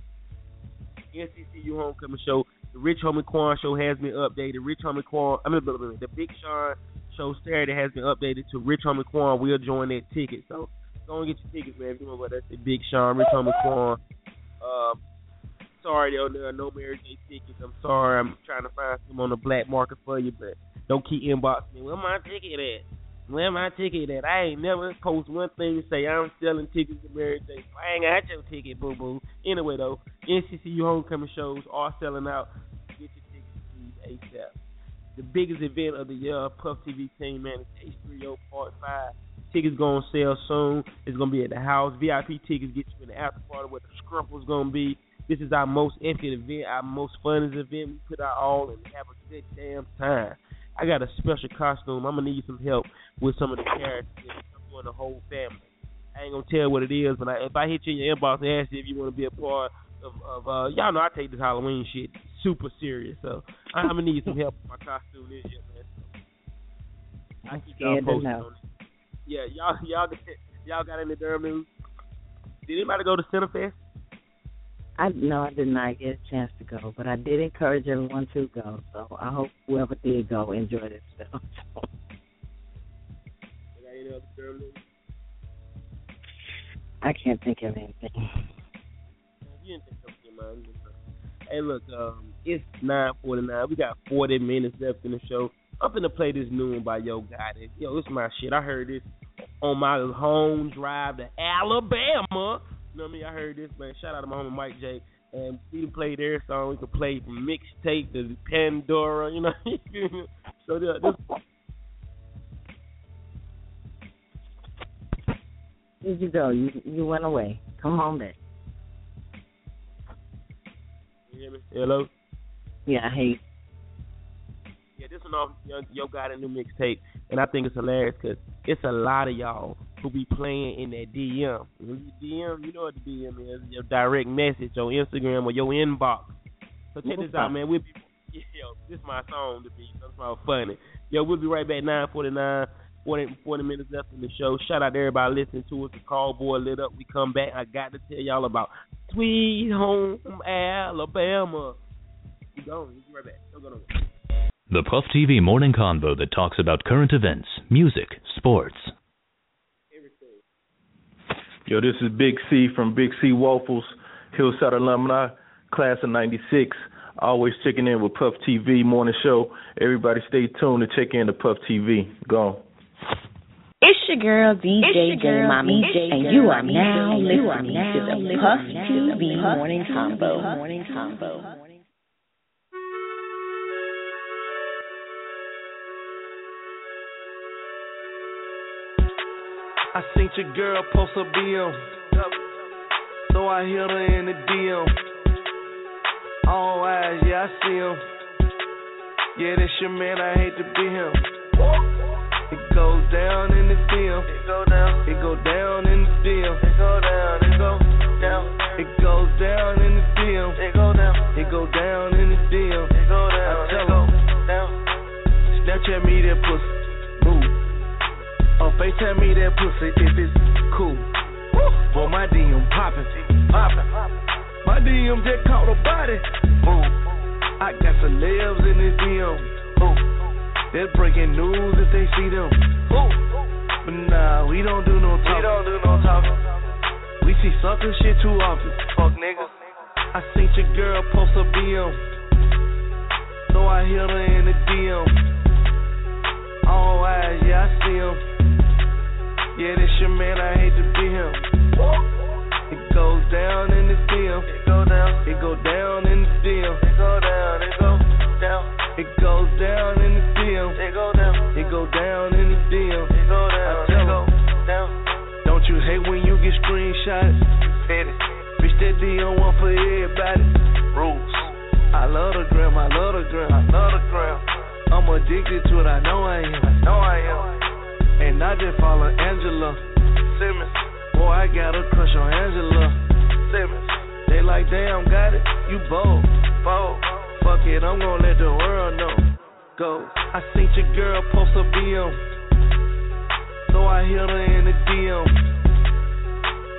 NCCU Homecoming Show, the Rich Homie Quan Show has been updated. The Big Sean Show Saturday has been updated to Rich Homie Quan. We'll join that ticket. So go and get your tickets, man. If you want to go, that's the Big Sean, Rich Homie Quan. Sorry, there are no Mary J tickets. I'm sorry. I'm trying to find some on the black market for you, but don't keep inboxing me. Where my ticket at? I ain't never post one thing to say I'm selling tickets to Mary J. I ain't got your ticket, boo boo. Anyway, though, NCCU Homecoming shows are selling out. Get your tickets, please, ASAP. The biggest event of the year, Puff TV team, man, is H3O Part 5. Tickets going to sell soon. It's going to be at the house. VIP tickets get you in the after party where the scruffle's going to be. This is our most epic event, our most funnest event. We put out all and have a good damn time. I got a special costume. I'm going to need some help with some of the characters. I'm doing the whole family. I ain't going to tell what it is, but if I hit you in your inbox and ask you if you want to be a part of y'all know I take this Halloween shit super serious, so I'm going to need some help with my costume this year, man. So I keep y'all posted on it. Yeah, y'all got any Durham news? Did anybody go to Centerfest? No, I did not get a chance to go, but I did encourage everyone to go. So I hope whoever did go enjoyed themselves. I can't think of anything. You didn't think of anything, man. Hey, look, it's 9:49. We got 40 minutes left in the show. I'm going to play this new one by Yo Gotti. Yo, this is my shit. I heard this on my home drive to Alabama. You know what I mean? I heard this, man. Shout out to my homie Mike J. And we can play their song. We can play from mixtape to Pandora, you know what I mean? So this. Did you go? You went away. Come home back. You hear me? Hello? Yeah, I hate. Yeah, this one off Yo Got a new mixtape. And I think it's hilarious because it's a lot of y'all who be playing in that DM. DM, you know what the DM is, your direct message on Instagram or your inbox. So check this out, man. We'll be, this is my song to be. That's all funny. Yo, we'll be right back, 9:49, 40 minutes left in the show. Shout out to everybody listening to us. The call boy lit up. We come back. I got to tell y'all about Sweet Home Alabama. We gone. We'll be right back. Don't go nowhere. The Puff TV morning convo that talks about current events, music, sports. Yo, this is Big C from Big C Waffles, Hillside alumni, class of 96. Always checking in with Puff TV morning show. Everybody stay tuned to check in to Puff TV. Go. It's your girl, DJ J Mommy, and you are now listening to the Puff TV morning combo. I seen your girl post a BM, so I hit her in the DM. All eyes, yeah, I see him. Yeah, that's your man, I hate to be him. It goes down in the film. It goes down in the film. It goes down in the film. It goes down in the film. I tell him, Snapchat me that pussy. Oh, FaceTime me that pussy if it's cool. Boy, my DM poppin', my DM just caught a body. Boom. I got celebs in this DM. Boom. They're breaking news if they see them. Boom. But nah, we don't do no talking. We see sucker shit too often. Fuck niggas. I seen your girl post a DM, so I hit her in the DM. All eyes, yeah, I see him. Yeah, this your man, I hate to be him. It goes down in the DM. It goes down in the DM. It goes down in the DM. It goes down in the DM. Don't you hate when you get screenshots? Bitch, that DM one for everybody. Rules. I love the gram. I'm addicted to it, I know I am. And I just follow Angela Simmons. Boy, I got a crush on Angela Simmons. They like, damn, got it, you bold. Fuck it, I'm gonna let the world know. Go. I seen your girl post a DM, so I hit her in the DM.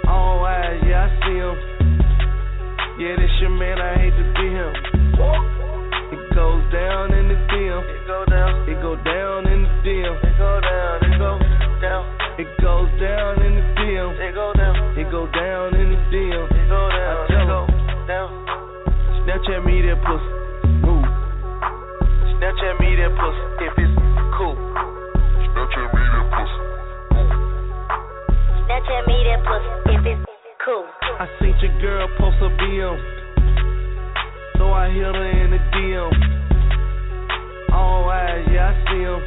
All eyes, yeah, I see him. Yeah, this your man, I hate to be him. It goes down in the DM. It goes down in the DM. It goes down in the DM. It goes down in the DM. I tell him, Snapchat me that pussy. Move. Snapchat me that pussy if it's cool. Snapchat me that pussy. Snapchat me that pussy if it's cool. I seen your girl post a DM, so I hit her in the DM. All eyes, yeah, I see him.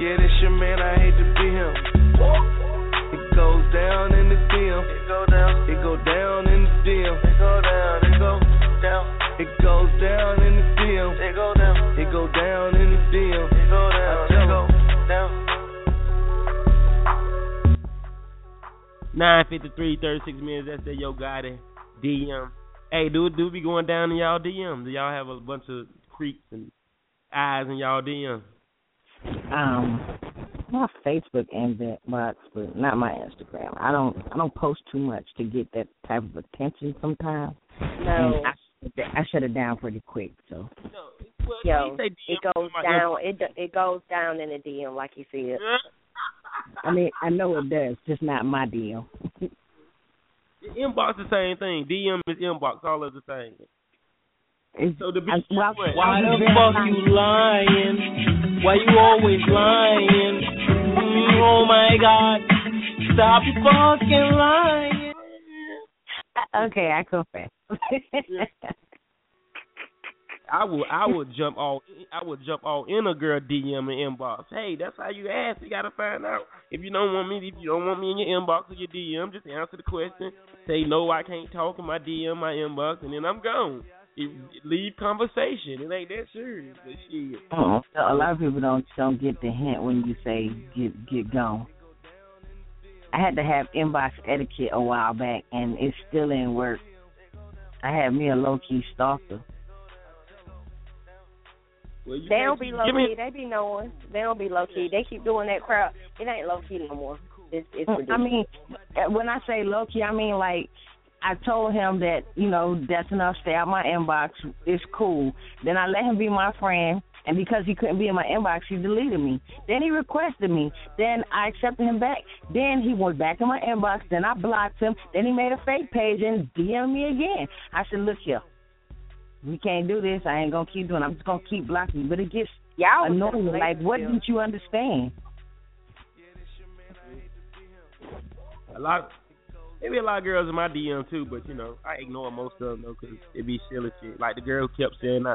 Yeah, this your man, I hate to be him. It goes down in the DM. It goes down in the DM. It goes down in the DM. It goes down in the DM. I tell him. 9:53, 36 minutes. That's that Yo Gotti DM. Hey, dude be going down in y'all DM. Do y'all have a bunch of creeps and eyes in y'all DM? My Facebook inbox, but not my Instagram. I don't post too much to get that type of attention sometimes. No, I shut it down pretty quick. So. No, well, yo, it goes down. It goes down in the DM, like you said. Yeah. I mean, I know it does, just not my DM. Inbox the same thing. DM is inbox. All of the same. So the why the fuck you lying? Why you always lying? Oh my God! Stop fucking lying. Okay, I confess. I would jump all in a girl DM and inbox. Hey, that's how you ask. You gotta find out. If you don't want me in your inbox or your DM, just answer the question. Say no, I can't talk in my DM, my inbox, and then I'm gone. Leave conversation. It ain't that serious. But shit. Uh-huh. A lot of people don't get the hint when you say get gone. I had to have inbox etiquette a while back, and it still didn't work. I had me a low key stalker. Well, they don't be low-key. They be knowing. They don't be low-key. They keep doing that crowd. It ain't low-key no more. It's ridiculous. I mean, when I say low-key, I mean, like, I told him that, you know, that's enough. Stay out my inbox. It's cool. Then I let him be my friend, and because he couldn't be in my inbox, he deleted me. Then he requested me. Then I accepted him back. Then he went back in my inbox. Then I blocked him. Then he made a fake page and DM'd me again. I said, look here. We can't do this. I ain't going to keep doing it. I'm just going to keep blocking. But it gets annoying. Like, what didn't you understand? Maybe a lot of girls in my DM, too, but, you know, I ignore most of them, though, because it be silly shit. Like, the girl kept saying,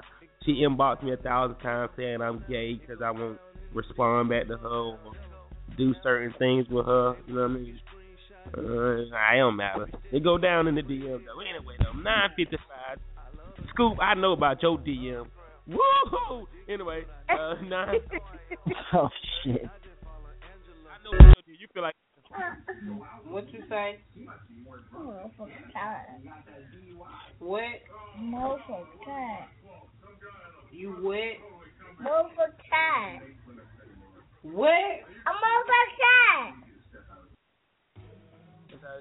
she inboxed me 1,000 times saying I'm gay because I won't respond back to her or do certain things with her. You know what I mean? I don't matter. They go down in the DM, though. Anyway, though, 9:55. Scoop, I know about your DM. Woo-hoo! Anyway, 9. Oh, shit. I know what you feel like. What you say? Oh, I'm tired. What? Motherfucker tired. You what? Motherfucker tired. What? I'm motherfucker tired.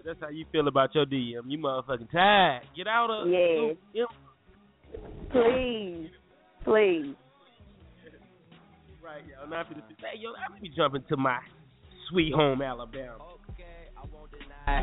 That's how you feel about your DM. You motherfucking tired. Get out of it. Yes. Please. Right, y'all. Not for the hey, yo, I'm be jumping to my sweet home Alabama. Okay, I won't deny.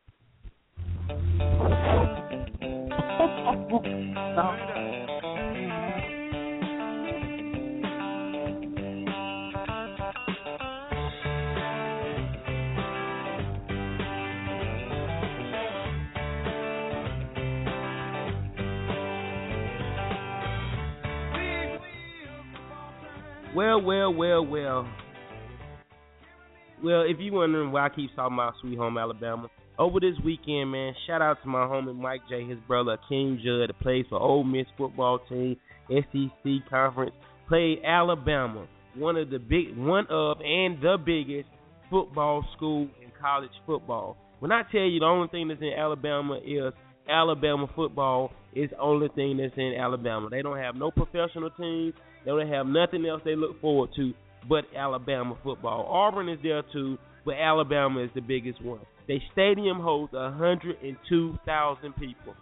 Well, if you're wondering why I keep talking about Sweet Home Alabama, over this weekend, man, shout out to my homie Mike J, his brother, King Judd, that plays for Ole Miss football team, SEC Conference, played Alabama, one of the biggest football school in college football. When I tell you the only thing that's in Alabama is Alabama football, it's the only thing that's in Alabama. They don't have no professional teams. They don't have nothing else they look forward to but Alabama football. Auburn is there too, but Alabama is the biggest one. Their stadium holds 102,000 people.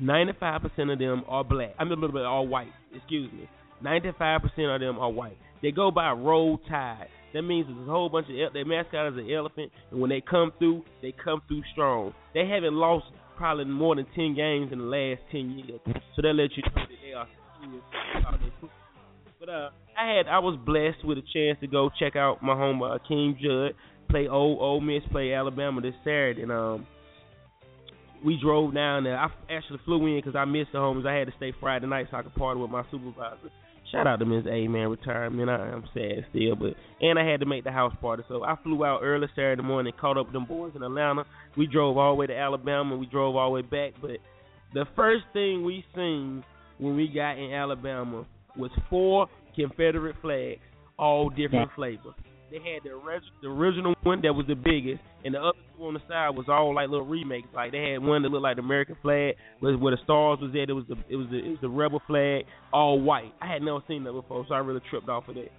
95% of them are black. I mean, a little bit are white. Excuse me. 95% of them are white. They go by Roll Tide. That means there's a whole bunch of their mascot is an elephant, and when they come through strong. They haven't lost probably more than 10 games in the last 10 years, so that lets you know that they are serious. But I was blessed with a chance to go check out my home King Judd play Ole Miss play Alabama this Saturday, and we drove down there. I actually flew in because I missed the homies. I had to stay Friday night so I could party with my supervisor. Shout out to Ms. A, man, retirement. I'm sad still, but and I had to make the house party, so I flew out early Saturday morning, caught up with them boys in Atlanta. We drove all the way to Alabama. We drove all the way back, but the first thing we seen when we got in Alabama was 4 Confederate flags, all different flavors. They had the original one that was the biggest, and the other two on the side was all like little remakes. Like they had one that looked like the American flag, where the stars was at. It was the rebel flag, all white. I had never seen that before, so I really tripped off of that.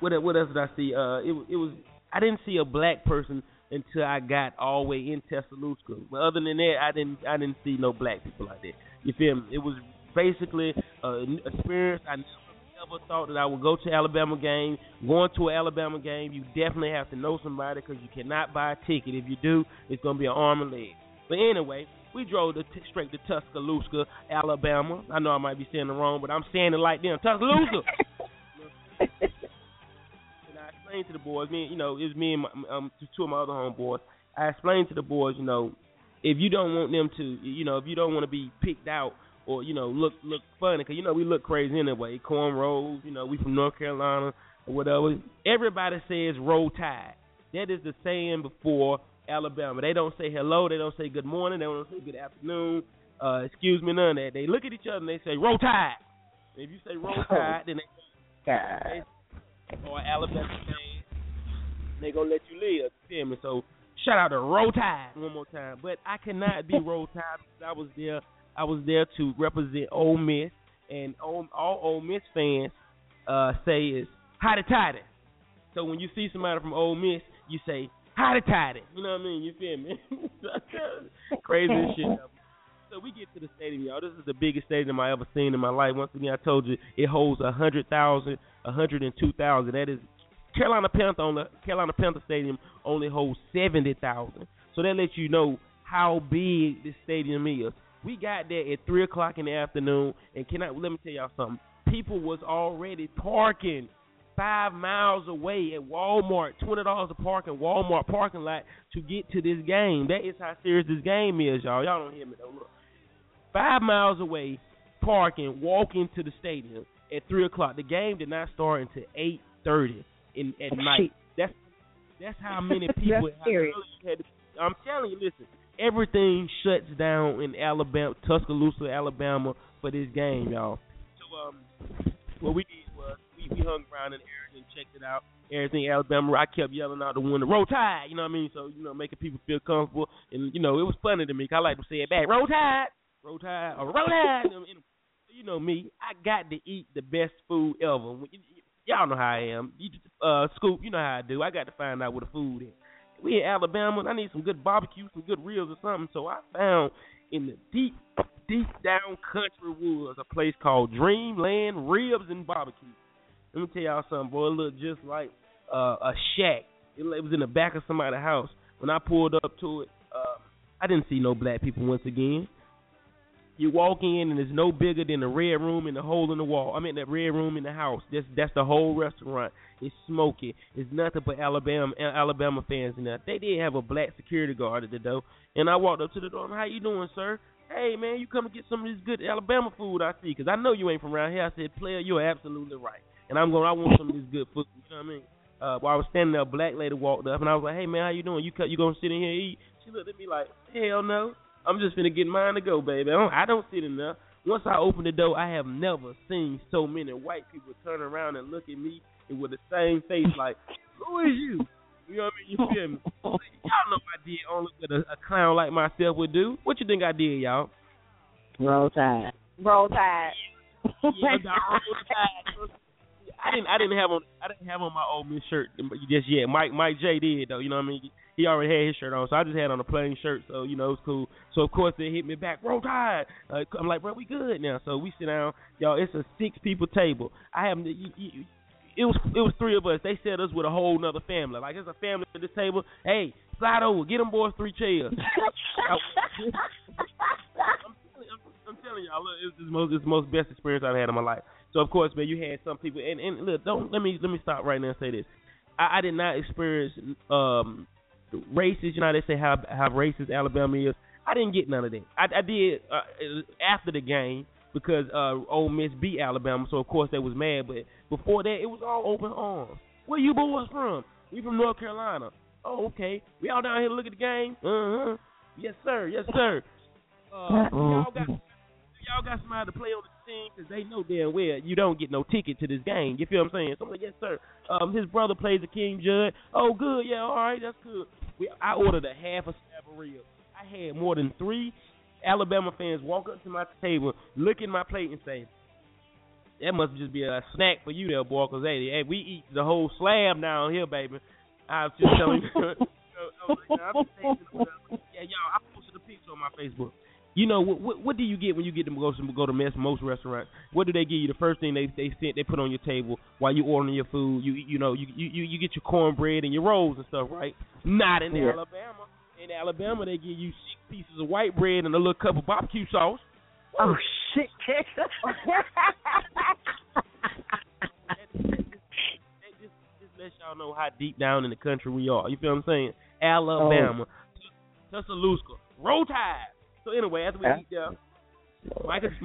What else did I see? I didn't see a black person until I got all the way in Tuscaloosa. But other than that, I didn't see no black people like that. You feel me? It was basically an experience I never thought that I would go to Alabama game. Going to an Alabama game, you definitely have to know somebody because you cannot buy a ticket. If you do, it's going to be an arm and leg. But anyway, we drove straight to Tuscaloosa, Alabama. I know I might be saying it wrong, but I'm saying it like them. Tuscaloosa! And I explained to the boys, it was me and my, two of my other homeboys. I explained to the boys, if you don't want them to, if you don't want to be picked out, or, look funny, because, we look crazy anyway. Cornrows, we from North Carolina or whatever. Everybody says Roll Tide. That is the saying before Alabama. They don't say hello. They don't say good morning. They don't say good afternoon. Excuse me, none of that. They look at each other and they say Roll Tide. If you say Roll Tide, then they say, or Alabama fans, they going to let you live. You feel me? So shout out to Roll Tide one more time. But I cannot be Roll Tide because I was there to represent Ole Miss, and all Ole Miss fans say is hotty toddy. So when you see somebody from Ole Miss, you say hotty toddy. You know what I mean? You feel me? Crazy shit. So we get to the stadium, y'all. This is the biggest stadium I ever seen in my life. Once again, I told you it holds 100,000, 102,000. That is Carolina Panther Stadium only holds 70,000. So that lets you know how big this stadium is. We got there at 3 o'clock in the afternoon, and let me tell y'all something. People was already parking 5 miles away at Walmart, $20 to park in Walmart parking lot to get to this game. That is how serious this game is, y'all. Y'all don't hear me, though. Look. 5 miles away, parking, walking to the stadium at 3 o'clock. The game did not start until 8:30 at night. That's how many people. I'm telling you, listen. Everything shuts down in Alabama, Tuscaloosa, Alabama, for this game, y'all. So what we did was we hung around in the area and checked it out. Everything Alabama, I kept yelling out the window, Roll Tide, you know what I mean? So, making people feel comfortable. And, it was funny to me because I like to say it back, Roll Tide, Roll Tide, or Roll Tide. Me, I got to eat the best food ever. Y'all know how I am. Scoop, you know how I do. I got to find out where the food is. we in Alabama, and I need some good barbecue, some good ribs or something. So I found in the deep, deep down country woods a place called Dreamland Ribs and Barbecue. Let me tell y'all something, boy. It looked just like a shack. It was in the back of somebody's house. When I pulled up to it, I didn't see no black people once again. You walk in, and it's no bigger than the red room in the hole in the wall. I mean, that red room in the house. That's the whole restaurant. It's smoky. It's nothing but Alabama fans in there. They did have a black security guard at the door, and I walked up to the door. How you doing, sir? Hey, man, you come to get some of this good Alabama food I see, because I know you ain't from around here. I said, player, you're absolutely right. And I want some of this good food. You know what I mean? While I was standing there, a black lady walked up, and I was like, hey, man, how you doing? You going to sit in here and eat? She looked at me like, hell no. I'm just finna get mine to go, baby. I don't sit in there. Once I open the door, I have never seen so many white people turn around and look at me and with the same face like, who is you? You know what I mean? You feel me? Y'all know I did only what a clown like myself would do. What you think I did, y'all? Roll Tide. Yeah, Roll Tide. I didn't have on my old Miss shirt just yet. Mike J did though, you know what I mean? He already had his shirt on, so I just had on a plain shirt, so you know it was cool. So of course they hit me back, Roll Tide. I'm like, bro, we good now. So we sit down, y'all. It's a 6-people table. It was 3 of us. They set us with a whole nother family. Like it's a family at this table. Hey, slide over, get them boys 3 chairs. I'm telling y'all, look, it's the most best experience I've had in my life. So of course, man, you had some people, and look, don't let me stop right now and say this. I did not experience racist. You know how they say how racist Alabama is. I didn't get none of that. I did after the game because Ole Miss beat Alabama, so of course they was mad. But before that, it was all open arms. Where you boys from? We from North Carolina. Oh, okay. We all down here to look at the game. Uh huh. Yes sir. Yes sir. Y'all got somebody to play on the team because they know damn well you don't get no ticket to this game. You feel what I'm saying? So I'm like, yes, sir. His brother plays the King Judge. Oh, good. Yeah, all right. That's good. I ordered a half a slab of ribs. I had more than 3 Alabama fans walk up to my table, look at my plate, and say, that must just be a snack for you there, boy, because, hey, we eat the whole slab down here, baby. I was just telling you. I was like, nah, yeah, y'all, I posted a picture on my Facebook. You know, what do you get when you get to go to most restaurants? What do they give you? The first thing they put on your table while you ordering your food, you get your cornbread and your rolls and stuff, right? Not in Alabama. In Alabama, they give you 6 pieces of white bread and a little cup of barbecue sauce. Oh, shit. That just lets y'all know how deep down in the country we are. You feel what I'm saying? Alabama. Oh. Tuscaloosa. Roll Tide. So anyway, after we eat there, my homie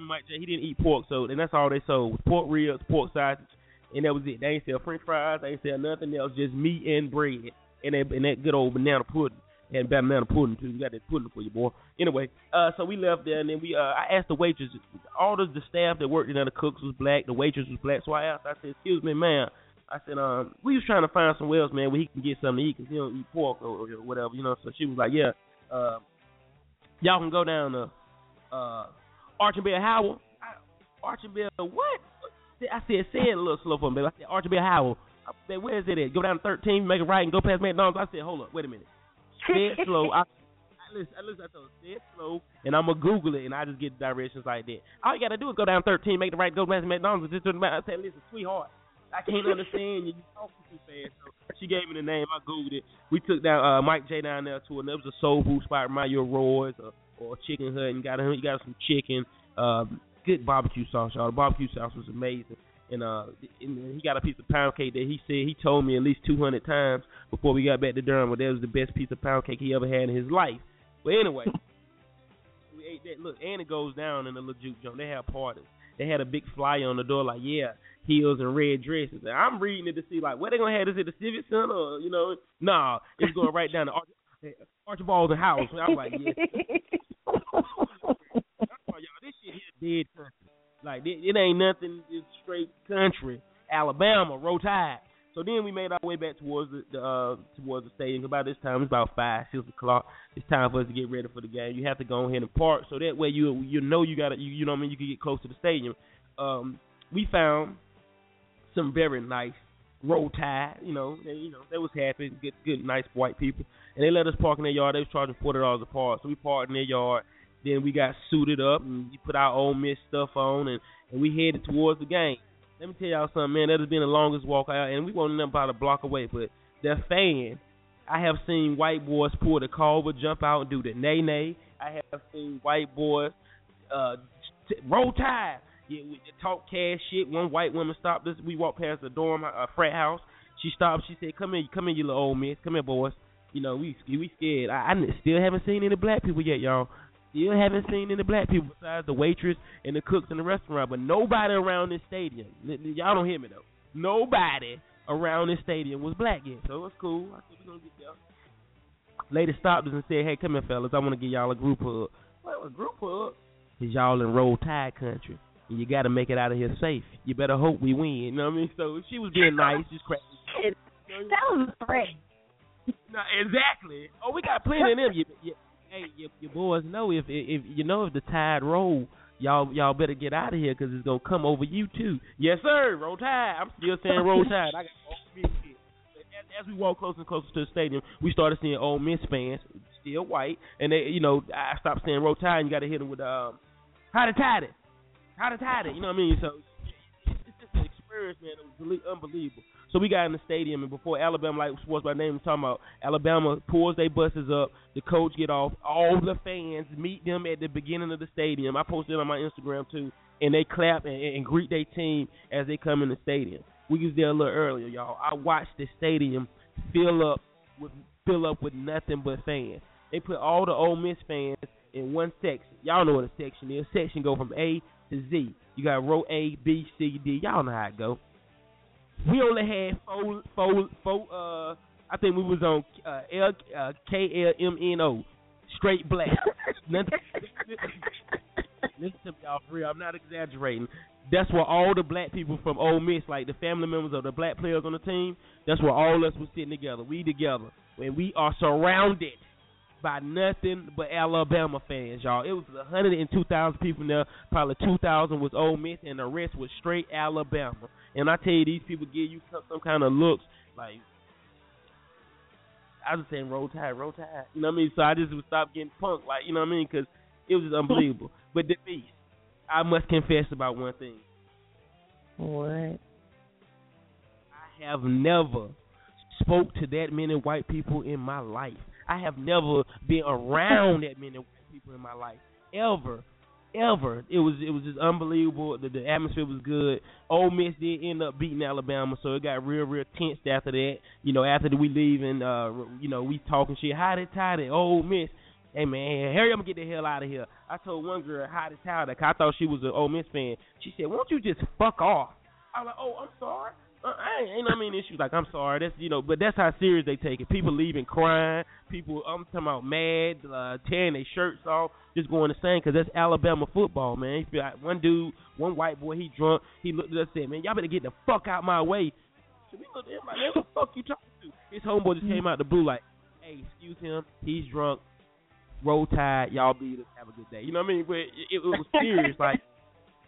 Mike J, he didn't eat pork, so and that's all they sold was pork ribs, pork sausage, and that was it. They ain't sell French fries, they ain't sell nothing else, just meat and bread, and that good old banana pudding too. You got that pudding for you, boy. Anyway, so we left there, and then I asked the waitress, all the staff that worked in there, the cooks was black, the waitress was black, so I asked, I said, excuse me, ma'am. I said, we was trying to find somewhere else, man, where he can get something to eat because he don't eat pork or whatever, you know. So she was like, yeah. Y'all can go down to Archibald Howell. Archibald, what? I said, say it a little slow for me, baby. I said, Archibald Howell. I said, where is it at? Go down to 13, make a right, and go past McDonald's. I said, hold up, wait a minute. Say it slow. I told her, say it slow, and I'm going to Google it, and I just get directions like that. All you got to do is go down 13, make the right, go past McDonald's. I said, listen, sweetheart, I can't understand you. You're talking too fast. So she gave me the name. I Googled it. We took down Mike J down there to another soul food spot. Remind you of Roy's or Chicken Hut. And got some chicken. Good barbecue sauce, y'all. The barbecue sauce was amazing. And he got a piece of pound cake that he said he told me at least 200 times before we got back to Durham. But that was the best piece of pound cake he ever had in his life. But anyway, we ate that. Look, and it goes down in the little juke joint. They have parties. They had a big flyer on the door like, yeah, heels and red dresses. And I'm reading it to see, like, where they going to have this at the Civic Center? Or, you know, nah, it's going right down to Archibald and House. And I was like, yeah. Y'all, this shit here dead country. Like, it ain't nothing. It's straight country. Alabama, Roll Tide. So then we made our way back towards the stadium. About this time, it's about 5, 6 o'clock. It's time for us to get ready for the game. You have to go ahead and park, so that way you know you got you know what I mean. You can get close to the stadium. We found some very nice Roll Tide, they was happy, good, nice white people, and they let us park in their yard. They was charging $40 a park, so we parked in their yard. Then we got suited up and we put our Ole Miss stuff on, and we headed towards the game. Let me tell y'all something, man. That has been the longest walk out, and we weren't about a block away. But the fan, I have seen white boys pull the Culver, jump out and do the nay nay. I have seen white boys roll tide. Yeah, we talk cash shit. One white woman stopped us. We walked past the dorm, a frat house. She stopped. She said, come in, you little old miss. Come here, boys. We scared. I still haven't seen any black people yet, y'all. Still haven't seen any black people besides the waitress and the cooks in the restaurant. But nobody around this stadium. Y'all don't hear me, though. Nobody around this stadium was black yet. So it was cool. I said, we're going to get y'all. Lady stopped us and said, hey, come here, fellas. I want to give y'all a group hug. What, a group hug? Because y'all in Roll Tide country. And you got to make it out of here safe. You better hope we win. You know what I mean? So she was being nice. Just crazy. That was great. No, exactly. Oh, we got plenty of them. Hey, your boys know if the tide roll, y'all better get out of here because it's going to come over you, too. Yes, sir. Roll Tide. I'm still saying Roll Tide. I got Ole Miss kids. As we walked closer and closer to the stadium, we started seeing Ole Miss fans, still white. And, I stopped saying Roll Tide, and you got to hit them with How to Tide It. How to tide it, you know what I mean? So it's just an experience, man. It was unbelievable. So we got in the stadium, and before Alabama, like Sports by Name was talking about, Alabama pulls their buses up, the coach get off, all the fans meet them at the beginning of the stadium. I posted it on my Instagram, too, and they clap and greet their team as they come in the stadium. We was there a little earlier, y'all. I watched the stadium fill up with nothing but fans. They put all the Ole Miss fans in one section. Y'all know what a section is. Section go from A to Z. You got row A, B, C, D. Y'all know how it go. We only had four I think we was on KLMNO, straight black. Listen to me, y'all, for real. I'm not exaggerating. That's where all the black people from Ole Miss, like the family members of the black players on the team, that's where all us was sitting together. We together. And we are surrounded by nothing but Alabama fans, y'all. It was 102,000 people in there. Probably 2,000 was Ole Miss, and the rest was straight Alabama. And I tell you, these people give you some kind of looks. Like, I was saying, Roll Tide, Roll Tide. You know what I mean? So I just would stop getting punked, like, you know what I mean? Because it was just unbelievable. But the beast, I must confess about one thing. What? I have never spoke to that many white people in my life. I have never been around that many people in my life, ever. It was just unbelievable. The atmosphere was good. Ole Miss did end up beating Alabama, so it got real tense after that. After we leave and we talking shit, hotty toddy, Ole Miss. Hey man, hurry up and get the hell out of here. I told one girl hotty toddy, 'cause I thought she was an Ole Miss fan. She said, "Won't you just fuck off?" I was like, "Oh, I'm sorry." I ain't no mean issues like I'm sorry. That's but that's how serious they take it. People leaving crying. People I'm talking about mad, tearing their shirts off, just going insane because that's Alabama football, man. One white boy, he drunk. He looked at us and said, "Man, y'all better get the fuck out my way." So we looked at him like, "Man, what the fuck you talking to?" His homeboy just came out the blue like, "Hey, excuse him, he's drunk. Roll Tide, y'all beat us. Have a good day." You know what I mean? But it was serious, like.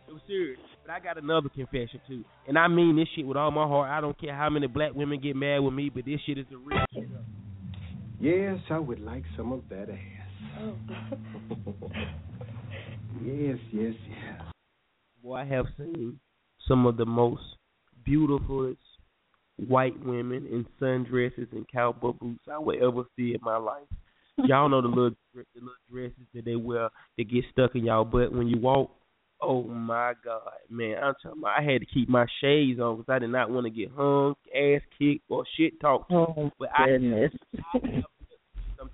It was serious. But I got another confession, too. And I mean this shit with all my heart. I don't care how many black women get mad with me, but this shit is the real shit. Yes, I would like some of that ass. Oh. Yes. Well, I have seen some of the most beautiful white women in sundresses and cowboy boots I would ever see in my life. Y'all know the little dresses that they wear that get stuck in y'all butt when you walk. Oh, my God, man. I'm talking about I had to keep my shades on because I did not want to get hung, ass kicked, or shit talked to. Oh, but I'm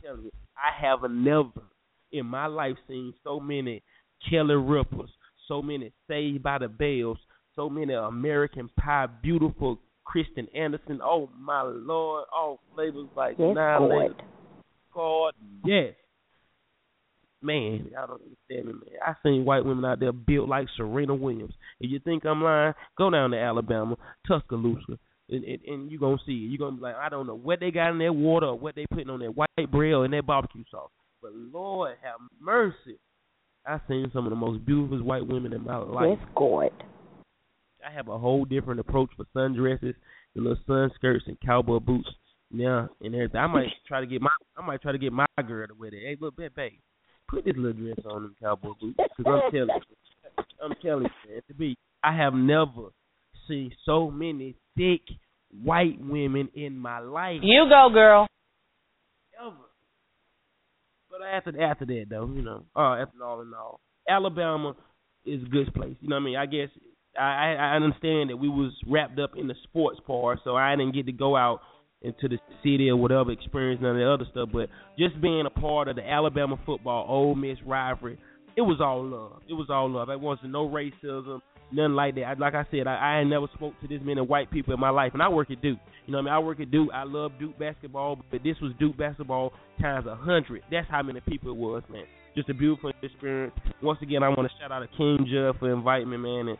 telling you, I have never in my life seen so many Kelly Rippers, so many Saved by the Bells, so many American Pie, beautiful Kristen Anderson. Oh, my Lord. All flavors like nine. God, yes. Man, y'all don't understand me, man. I seen white women out there built like Serena Williams. If you think I'm lying, go down to Alabama, Tuscaloosa, and you're going to see it. You're going to be like, I don't know what they got in their water or what they putting on their white bread or in their barbecue sauce. But, Lord, have mercy. I seen some of the most beautiful white women in my life. Yes, God. I have a whole different approach for sundresses the little sun skirts and cowboy boots, yeah, and everything. I might try to get my girl to wear that. Hey, look, babe, put this little dress on them cowboy boots, because I'm telling you, man, to be, I have never seen so many thick white women in my life. You go, girl. Ever. But after that, though, you know, after all in all, Alabama is a good place. You know what I mean? I guess I understand that we was wrapped up in the sports part, so I didn't get to go out into the city or whatever, experience none of the other stuff. But just being a part of the Alabama football Ole Miss rivalry, it was all love. It was all love. It wasn't no racism, nothing like that. Like I said, I ain't never spoke to this many white people in my life, and I work at Duke. You know what I mean? I work at Duke. I love Duke basketball, but this was Duke basketball times 100. That's how many people it was, man. Just a beautiful experience. Once again, I want to shout out to King Judd for inviting me, man, and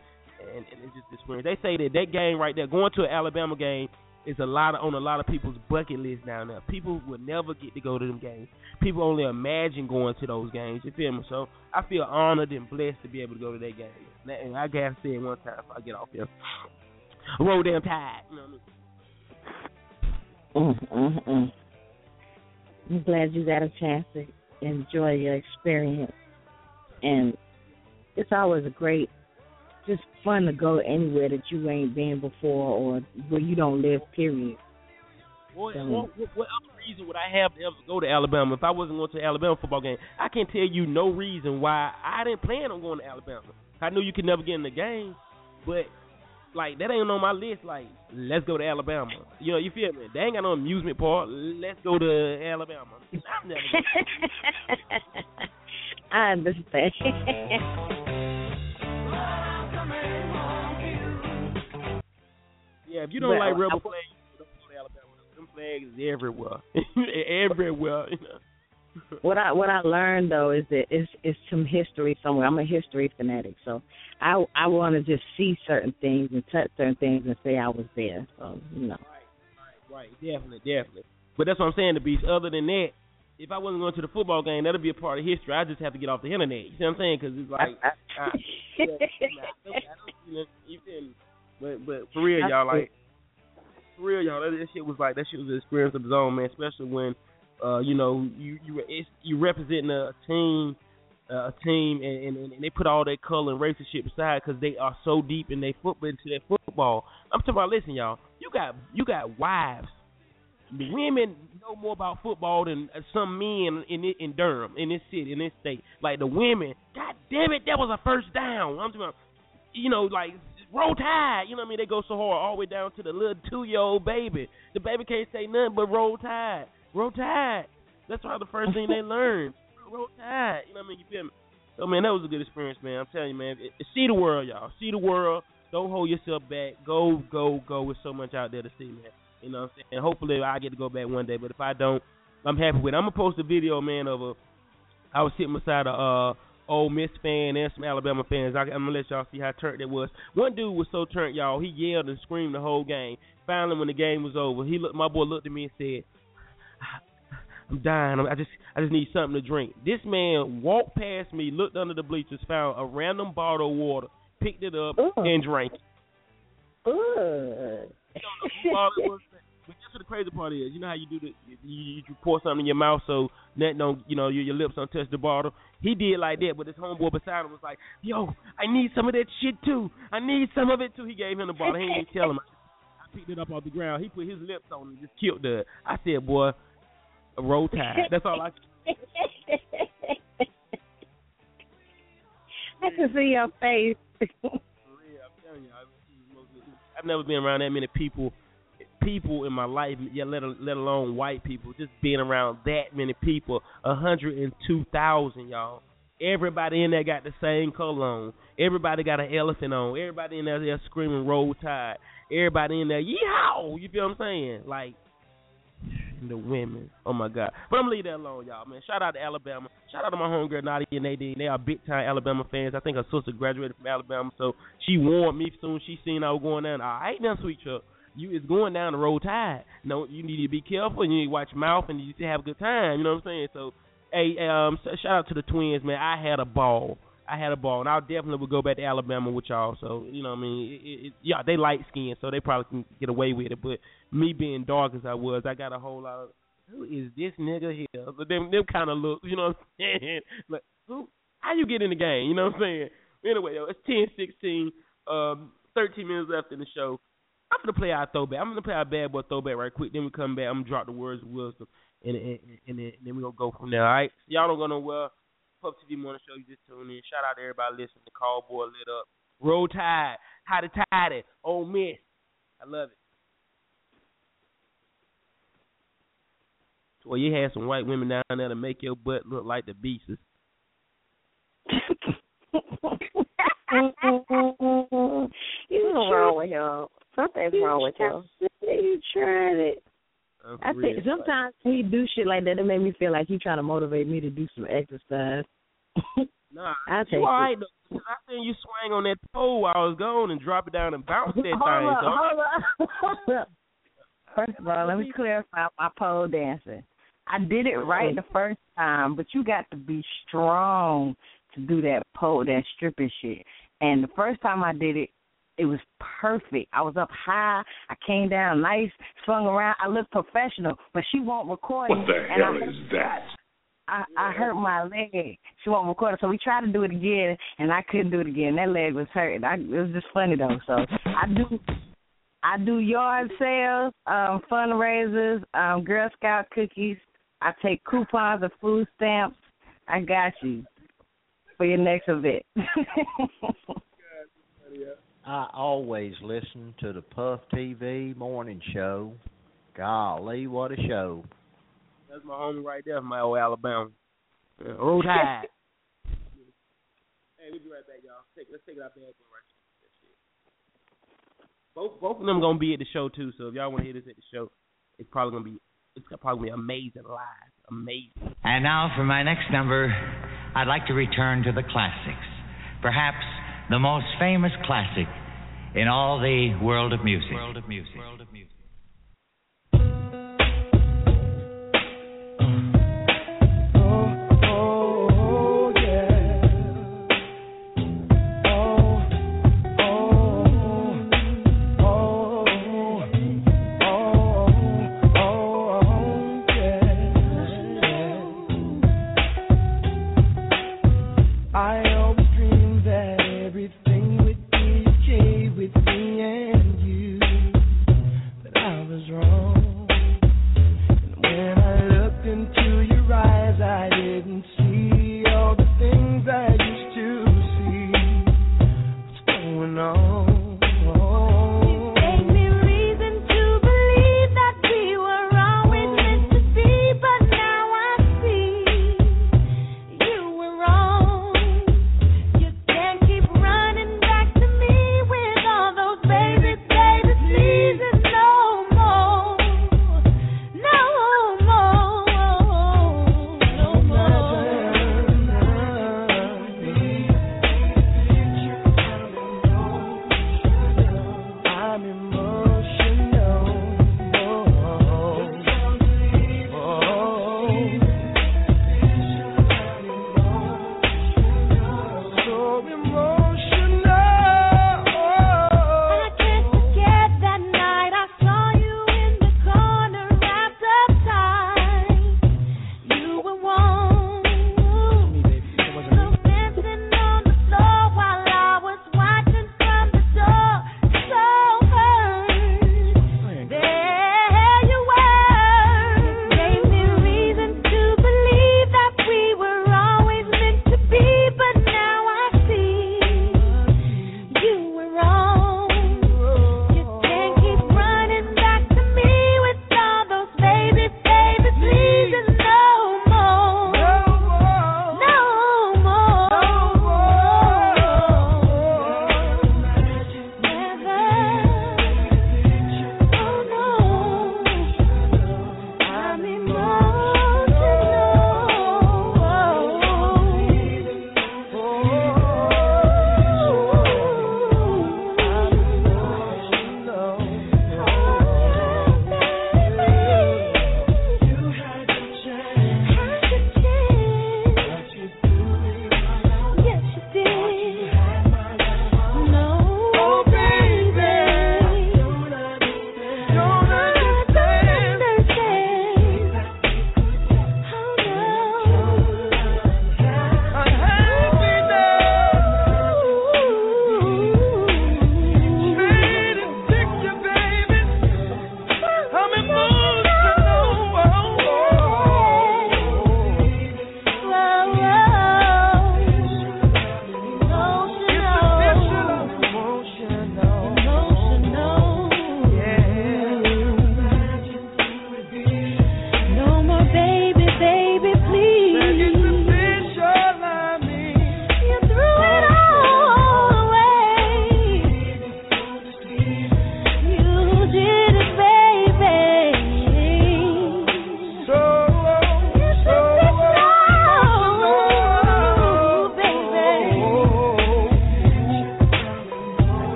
just experience. They say that game right there, going to an Alabama game, is on a lot of people's bucket list down there. People will never get to go to them games. People only imagine going to those games. You feel me? So I feel honored and blessed to be able to go to that game. And I gotta say it one time before I get off here. Roll damn tide. You know what I mean? I'm glad you got a chance to enjoy your experience. And it's always a great, just fun to go anywhere that you ain't been before or where you don't live, period. Boy, so, what other reason would I have to ever go to Alabama if I wasn't going to an Alabama football game? I can tell you no reason why I didn't plan on going to Alabama. I knew you could never get in the game, but, like, that ain't on my list. Like, let's go to Alabama. You know, you feel me? They ain't got no amusement park. Let's go to Alabama. I'm never going to. I understand. Yeah, if you don't like rebel flags, don't go to Alabama. Them flags is everywhere, everywhere. You know. What I learned though is that it's some history somewhere. I'm a history fanatic, so I want to just see certain things and touch certain things and say I was there. So you know. Right, definitely. But that's what I'm saying. To be other than that, if I wasn't going to the football game, that'd be a part of history. I just have to get off the internet. You see what I'm saying? Because it's like, you feel me? But for real, y'all, that shit was an experience of its own, man. Especially when, you know, you representing a team, and they put all that color and race and shit aside because they are so deep in their football into their football. I'm talking about, listen, y'all, you got wives. The women know more about football than some men in Durham, in this city, in this state. Like the women, God damn it, that was a first down. I'm talking about, you know, like. Roll Tide, you know what I mean? They go so hard all the way down to the little 2-year-old baby. The baby can't say nothing but roll tide. Roll tide. That's probably the first thing they learn. Roll tide. You know what I mean? You feel me? So, man, that was a good experience, man. I'm telling you, man. See the world, y'all. See the world. Don't hold yourself back. Go. There's so much out there to see, man. You know what I'm saying? And hopefully I get to go back one day. But if I don't, I'm happy with it. I'm going to post a video, man, of I was sitting beside a Ole Miss fan and some Alabama fans. I'm going to let y'all see how turnt it was. One dude was so turnt, y'all. He yelled and screamed the whole game. Finally, when the game was over, my boy looked at me and said, I'm dying. I just need something to drink. This man walked past me, looked under the bleachers, found a random bottle of water, picked it up, and drank it. You don't know who all it was. But that's what the crazy part is. You know how you do you pour something in your mouth so that don't, you know, your lips don't touch the bottle. He did like that, but his homeboy beside him was like, yo, I need some of that shit too. I need some of it too. He gave him the bottle. He didn't tell him. I picked it up off the ground. He put his lips on and just killed it. I said, boy, roll tide. That's all I can do. I can see your face. For real, I'm telling you, I've never been around that many people in my life, yeah, let alone white people, just being around that many people, 102,000, y'all. Everybody in there got the same color on. Everybody got an elephant on. Everybody in there screaming roll tide. Everybody in there, yee-haw! You feel what I'm saying? Like, the women. Oh, my God. But I'm going to leave that alone, y'all, man. Shout out to Alabama. Shout out to my homegirl, Nadia and Nadine. They are big-time Alabama fans. I think her sister graduated from Alabama, so she warned me soon. She seen I was going down. I ain't nothing, sweet chuck. You is going down the road tide. No, you need to be careful. And you need to watch your mouth, and you need to have a good time. You know what I'm saying? So, hey, shout out to the twins, man. I had a ball. I had a ball, and I definitely would go back to Alabama with y'all. So, you know what I mean? Yeah, they light skinned, so they probably can get away with it. But me being dark as I was, I got a whole lot of, who is this nigga here? So them kind of look, you know what I'm saying? Like, who, how you get in the game, you know what I'm saying? Anyway, yo, it's 10:16, 13 minutes left in the show. I'm going to play our throwback. I'm going to play our bad boy throwback right quick. Then we come back. I'm going to drop the words of wisdom, and then we're going to go from there, all right? So y'all don't go nowhere. Pub TV Morning Show, you just tuned in. Shout out to everybody listening. The Callboy lit up. Roll Tide. How to Tide it. Ole Miss. I love it. Well, you had some white women down there to make your butt look like the beasts. You know wrong with y'all. Something's wrong with y'all. You tried it. I think sometimes he do shit like that. It made me feel like he trying to motivate me to do some exercise. Nah, you all right though. I seen you swing on that pole while I was gone and drop it down and bounce that thing. Hold up. First of all, let me clarify my pole dancing. I did it right the first time, but you got to be strong to do that pole, that stripping shit. And the first time I did it, it was perfect. I was up high. I came down nice, swung around. I looked professional, but she won't record it. What the hell is that? I hurt my leg. She won't record it. So we tried to do it again, and I couldn't do it again. That leg was hurting. It was just funny, though. So I do yard sales, fundraisers, Girl Scout cookies. I take coupons and food stamps. I got you for your next event. I always listen to the Puff TV Morning Show. Golly, what a show. That's my homie right there from my old Alabama. Roll Tide. Hey, we'll be right back, y'all. Let's take it out there. Both of them going to be at the show, too, so if y'all want to hear this at the show, it's probably going to be amazing live. Amazing. And now for my next number, I'd like to return to the classics. Perhaps the most famous classic in all the world of music.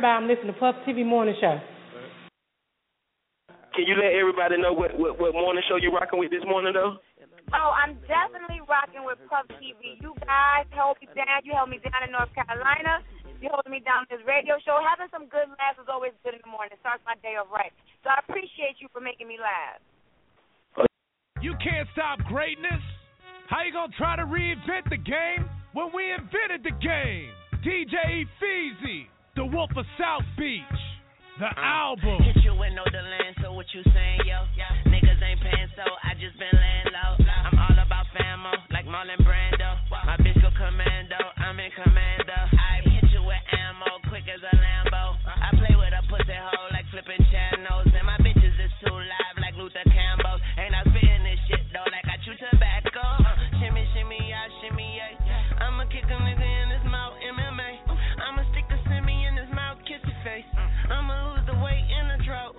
everybody I'm listening to Puff TV Morning Show. Can you let everybody know what morning show you're rocking with this morning, though? Oh, I'm definitely rocking with Puff TV. You guys held me down. You held me down in North Carolina. You held me down in this radio show. Having some good laughs is always good in the morning. It starts my day off right. So I appreciate you for making me laugh. You can't stop greatness. How you going to try to reinvent the game when we invented the game? DJ Feezy, the Wolf of South Beach. The album. Hit you with no delay, so what you saying, yo? Yeah. Niggas ain't paying, so I just been laying low. I'm all about famo, like Marlon Brando. Wow. My bitch go commando, I'm in commando. I hit you with ammo, quick as a Lambo. I play with a pussy hole, like flipping channels. And my bitches is too live, like Luther Campbell. Ain't I spitting this shit, though, like I chew tobacco. Shimmy, shimmy, yeah, shimmy, yeah. I'ma kick a nigga in his mouth, MMA. I'ma stick a semi in his mouth, kiss his face. I'ma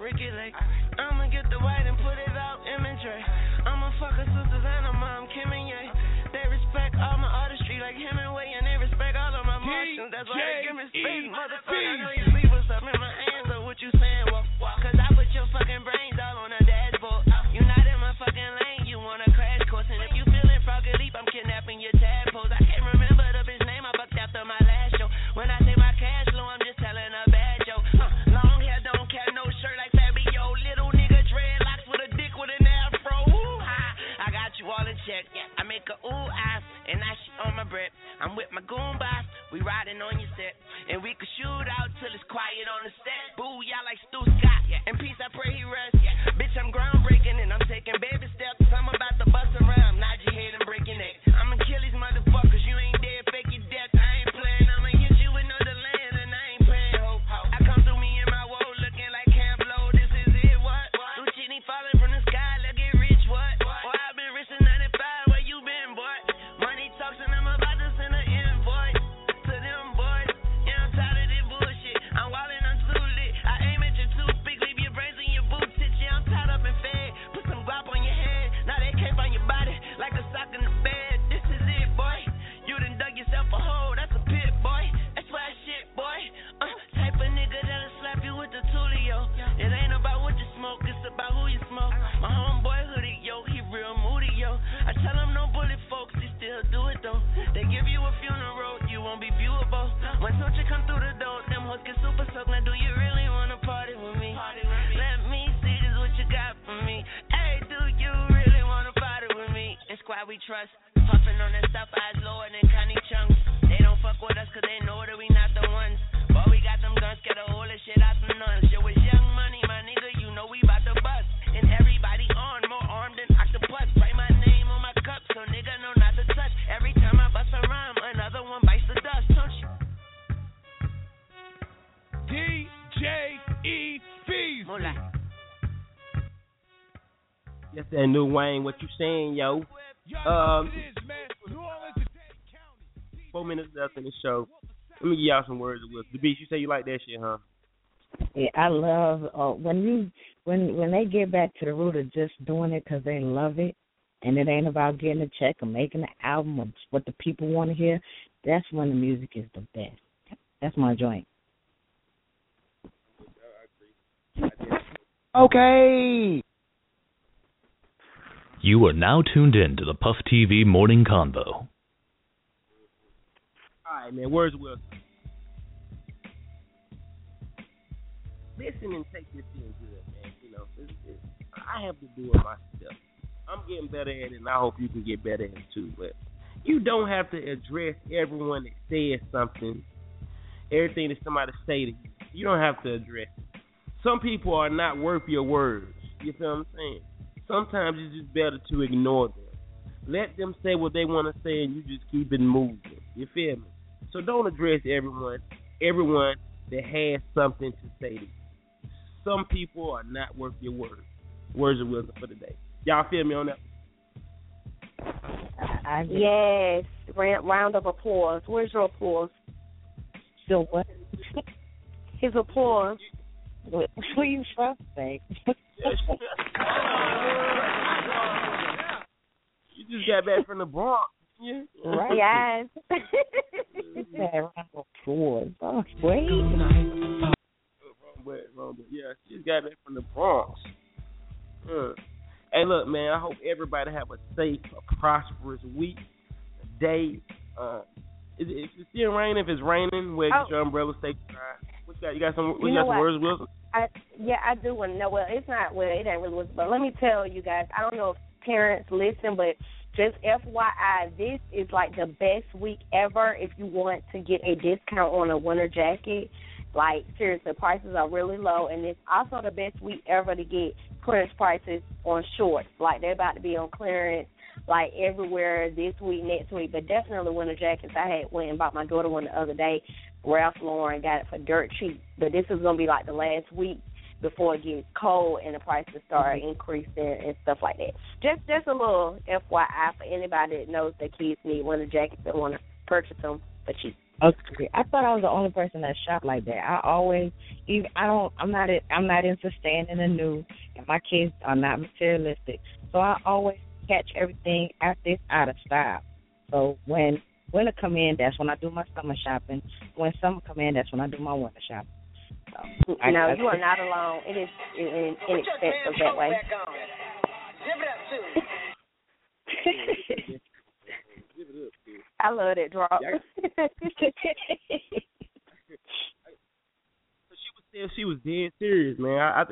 regulate. I'ma get the white and put it out imagery. I'ma fuck her sisters and her mom, Kim and Ye. They respect all my artistry like Hemingway, and they respect all of my motions. That's why they give me space, motherfucker. I know you see what's up in my hands, but what you saying? Well, cause I put your fucking brains all on a dashboard. You not in my fucking lane, you want a crash course. And if you feeling froggy leap, I'm kidnapping your tadpoles. I can't remember the bitch name, I bucked after my last show. When I say my cash flow, I'm just telling her bad joke. Long hair don't care, no shirt like Fabio, little nigga dreadlocks with a dick with an afro. Ooh, I got you all in check. I make a ooh eye, and I shit on my breath. I'm with my goon boss, we riding on your set, and we can shoot out till it's quiet on the set. Boo, y'all like Stu Scott, and peace I pray he rest. Bitch, I'm groundbreaking and I'm taking baby steps. I'm about to bust around, nod your head and break your neck. I'ma kill these motherfuckers, you ain't dead, fake your death. I ain't playing, I'ma hit you with no delay. New Wayne, what you saying, yo? 4 minutes left in the show. Let me give y'all some words of wisdom. The Beast, you say you like that shit, huh? Yeah, I love when they get back to the root of just doing it because they love it, and it ain't about getting a check or making an album or what the people want to hear. That's when the music is the best. That's my joint. Okay. You are now tuned in to the Puff TV Morning Convo. All right, man, words of wisdom. Listen and take this in good, man. You know, I have to do it myself. I'm getting better at it, and I hope you can get better at it, too. But you don't have to address everyone that says something, everything that somebody say to you. You don't have to address it. Some people are not worth your words. You feel what I'm saying? Sometimes it's just better to ignore them. Let them say what they want to say, and you just keep it moving. You feel me? So don't address everyone that has something to say to you. Some people are not worth your words. Words of wisdom for the day. Y'all feel me on that? Yes. Round of applause. Where's your applause? So what? His applause. Please, for sake. You just got back from the Bronx, yeah? Right? Yes. sword. Oh, wait. Wrong way. Yeah, she got back from the Bronx. Hey, look, man, I hope everybody have a safe, a prosperous week, day. If it's still raining, wear your umbrella, stay dry. You got some words, Wilson? I do want to know. Well, it's not, it ain't really Wilson, but let me tell you guys, I don't know if parents listen, but just FYI, this is like the best week ever if you want to get a discount on a winter jacket. Like, seriously, prices are really low, and it's also the best week ever to get clearance prices on shorts. Like, they're about to be on clearance, like, everywhere this week, next week. But definitely winter jackets. I had went and bought my daughter one the other day. Ralph Lauren, got it for dirt cheap. But this is going to be, like, the last week before it gets cold and the prices start increasing and stuff like that. Just a little FYI for anybody that knows that kids need winter jackets that want to purchase them for cheap. Okay. I thought I was the only person that shopped like that. I'm not into staying in the new, and my kids are not materialistic. So I always catch everything after it's out of style. So when winter come in, that's when I do my summer shopping. When summer come in, that's when I do my winter shopping. So, you are not alone. It is inexpensive that way. Zip it up too. I love that drop. She was dead serious, man. I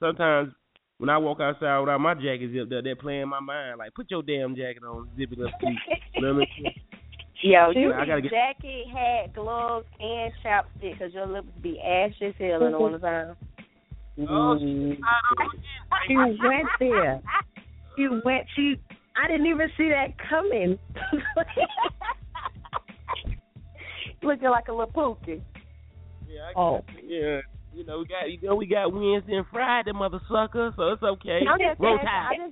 sometimes when I walk outside without my jacket zipped up, they're playing in my mind like, put your damn jacket on, zip it up, please. You know what I mean? Yo, jacket, hat, gloves, and chopstick because your lips be ash as hell in the wintertime. Oh, she went there. I didn't even see that coming. Looking like a little pookie. We got Wednesday and Friday, mother sucker. So it's okay. I'm just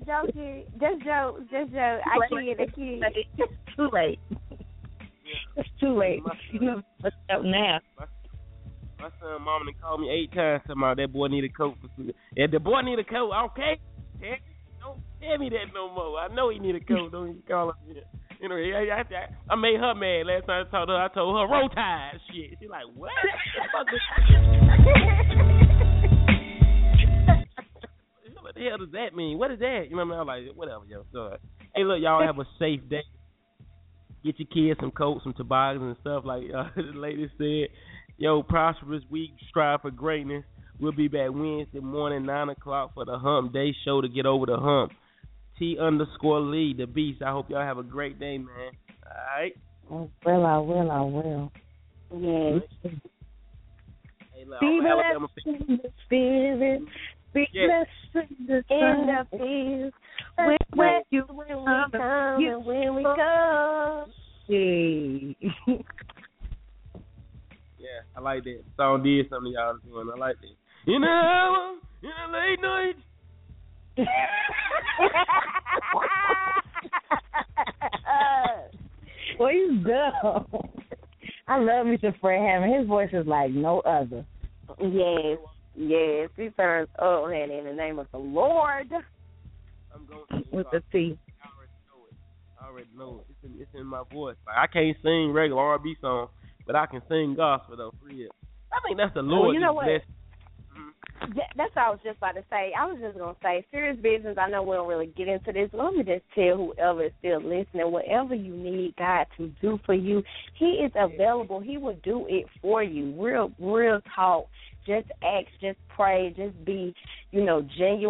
joking. Just joke. I can't. It's too late. It's too late. You know what's up now? My son, mama, done called me 8 times. Somehow that boy need a coat. Yeah, the boy need a coat. Okay. Yeah. Don't tell me that no more. I know he need a coat. Don't even call him. You know, I made her mad last time I talked to her. I told her, roll tide shit. She's like, what? What the hell does that mean? What is that? You know what I mean? I'm like, whatever, yo. So, hey, look, y'all have a safe day. Get your kids some coats, some toboggans and stuff. Like the lady said, yo, prosperous week. Strive for greatness. We'll be back Wednesday morning, 9 o'clock for the Hump Day Show to get over the hump. T_Lee, the Beast. I hope y'all have a great day, man. All right? I will. Yes. Hey, look, be blessed in the spirit. Be blessed in the field. When we go. Yeah, I like that. The song did something y'all was doing. I like that. In the hour, in the late night. Boy, you dumb. I love Mr. Fred Hammond. His voice is like no other. Yes. He turns up, and in the name of the Lord. I'm going with the T. I already know it. It's in my voice. Like, I can't sing regular R&B songs, but I can sing gospel, though, for real. I think that's the Lord. Well, you know what? Yeah, that's what I was just about to say. I was just going to say, serious business, I know we don't really get into this. Let me just tell whoever is still listening, whatever you need God to do for you, He is available. He will do it for you. Real talk. Just ask, just pray, just be, genuine in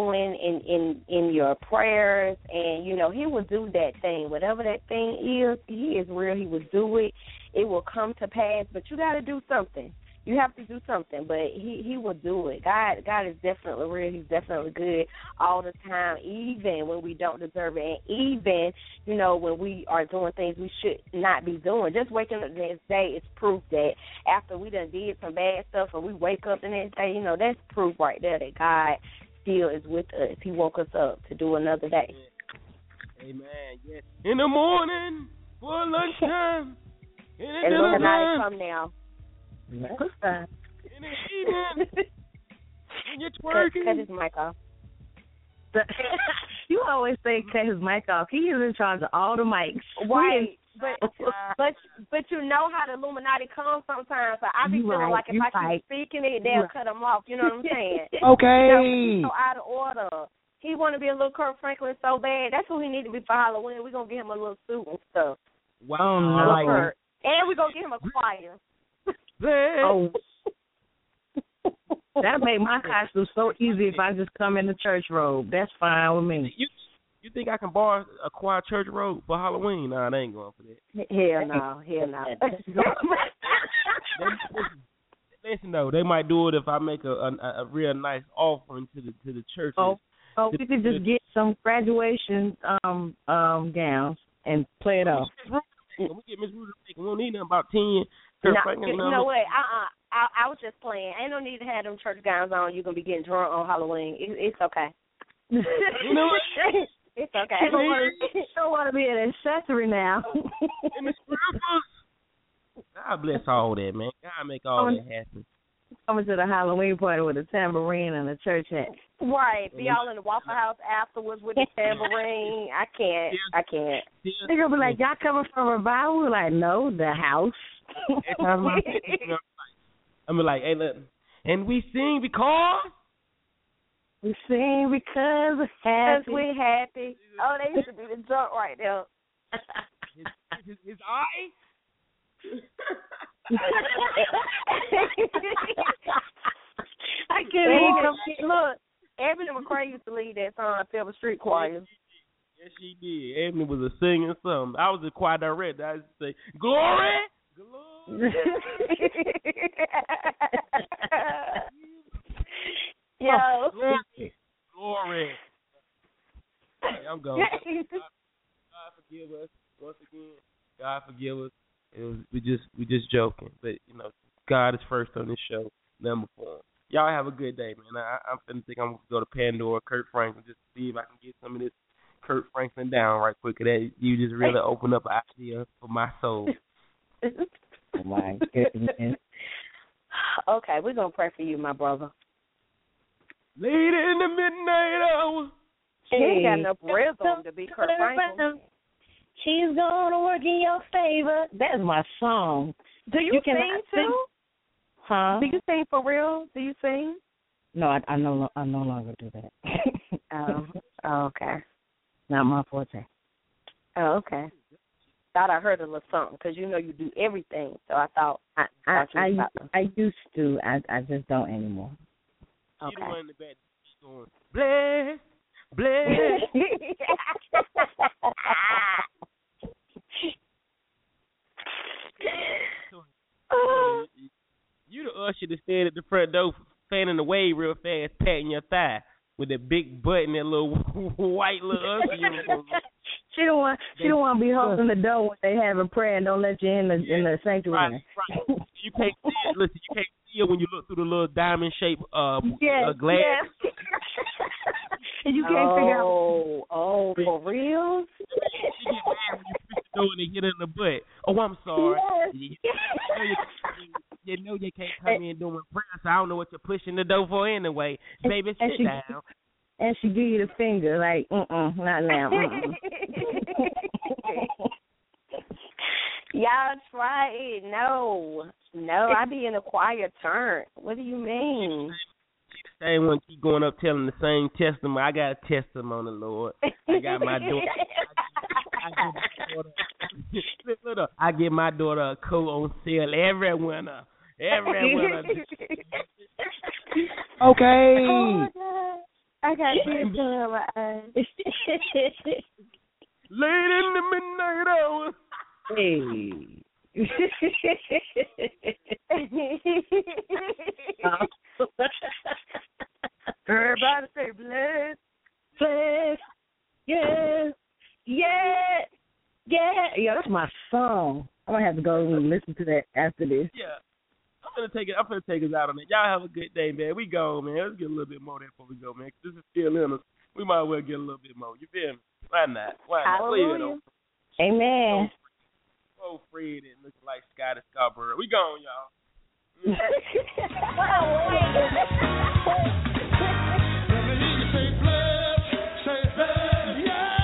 your prayers. And, He will do that thing. Whatever that thing is, He is real. He will do it. It will come to pass, but you got to do something. You have to do something, but he will do it. God is definitely real. He's definitely good all the time, even when we don't deserve it. And even, when we are doing things we should not be doing. Just waking up the next day is proof that after we done did some bad stuff and we wake up the next day, that's proof right there that God still is with us. He woke us up to do another day. Amen. Yes. In the morning, for lunchtime, in the dinner time. And night come now. Yeah. In the evening, and you're twerking. Cut his mic off. You always say cut his mic off. He is in charge of all the mics. Why? But you know how the Illuminati comes sometimes. So I be feeling like if I keep speaking it, they'll cut them off. You know what I'm saying? Okay. So out of order. He want to be a little Kirk Franklin so bad. That's who he need to be for Halloween. We're going to get him a little suit and stuff. Well, and we're going to get him a choir. Oh. That made my costume so easy if I just come in the church robe. That's fine with me. You think I can borrow a choir church robe for Halloween? Nah, they ain't going for that. Hell no. Listen, though, they might do it if I make a real nice offering to the church. Oh, we could just get some graduation gowns and play it off. When we get Miss Ruder, we don't need nothing about 10. I was just playing. Ain't no need to have them church gowns on. You're going to be getting drunk on Halloween. It's okay. You know what? It's okay. I don't want to be an accessory now. God bless all that, man. God make all that happen. Coming to the Halloween party with a tambourine and a church hat. Right. Be all in the Waffle House afterwards with the tambourine. I can't. They're going to be like, y'all coming from a revival? We're like, no, the house. I'm like, hey, look. And we sing because? We sing because we're happy. Oh, they used to do the jump right there. His eye? I can't even look. Ebony McCray used to lead that song at Silver Street Choir. Yes, she did. Ebony was a singer something. I was a choir director. I used to say, Glory! Yo. Glory. Hey, I'm going. God forgive us. Once again, God forgive us. We just joking, but you know, God is first on this show, number one. Y'all have a good day, man. I'm finna think I'm gonna go to Pandora, Kirk Franklin, just to see if I can get some of this Kirk Franklin down right quick. That you just really opened up an idea for my soul. Oh my goodness. Okay, we're gonna pray for you, my brother. Late in the midnight hour. She ain't got enough rhythm to be Kirk Franklin. She's gonna work in your favor. That's my song. Do you sing too? Huh? Do you sing for real? Do you sing? No, I no longer do that. Oh, okay. Not my forte. Oh, okay. Thought I heard a little something because you know you do everything. So I thought I used to. I just don't anymore. Okay. You in the bed going, bleh. You the usher that stand at the front door fanning the wave real fast, patting your thigh with that big butt and that little white little usher. She don't want to be holding the door when they having prayer and don't let you in the sanctuary. Right. You can't see it. Listen, you can't see it when you look through the little diamond shaped glass. Yes. And you can't figure out. Oh, for real? She get mad when you push the door and they hit her in the butt. Oh, I'm sorry. Yes. You know you can't come in doing prayers, so I don't know what you're pushing the door for anyway. Baby, sit down. And she give you the finger, like, not now. Y'all try it. No, I be in a choir turn. What do you mean? Same one keep going up telling the same testimony. I got a testimony, Lord. I got my daughter. I get my daughter a coat on sale every winter. Okay. Oh, I got tears coming out my eyes. Late in the midnight hour. Hey. Everybody say bless, yeah. Yo, that's my song. I'm gonna have to go and listen to that after this. Yeah, I'm gonna take us out on it. Y'all have a good day, man. We go, man. Let's get a little bit more there before we go, man. This is still in us. We might as well get a little bit more. You feel me? Why not? Hallelujah. Amen. So free and looking like Scotty Scarborough. We gone, y'all. Say bless, yeah.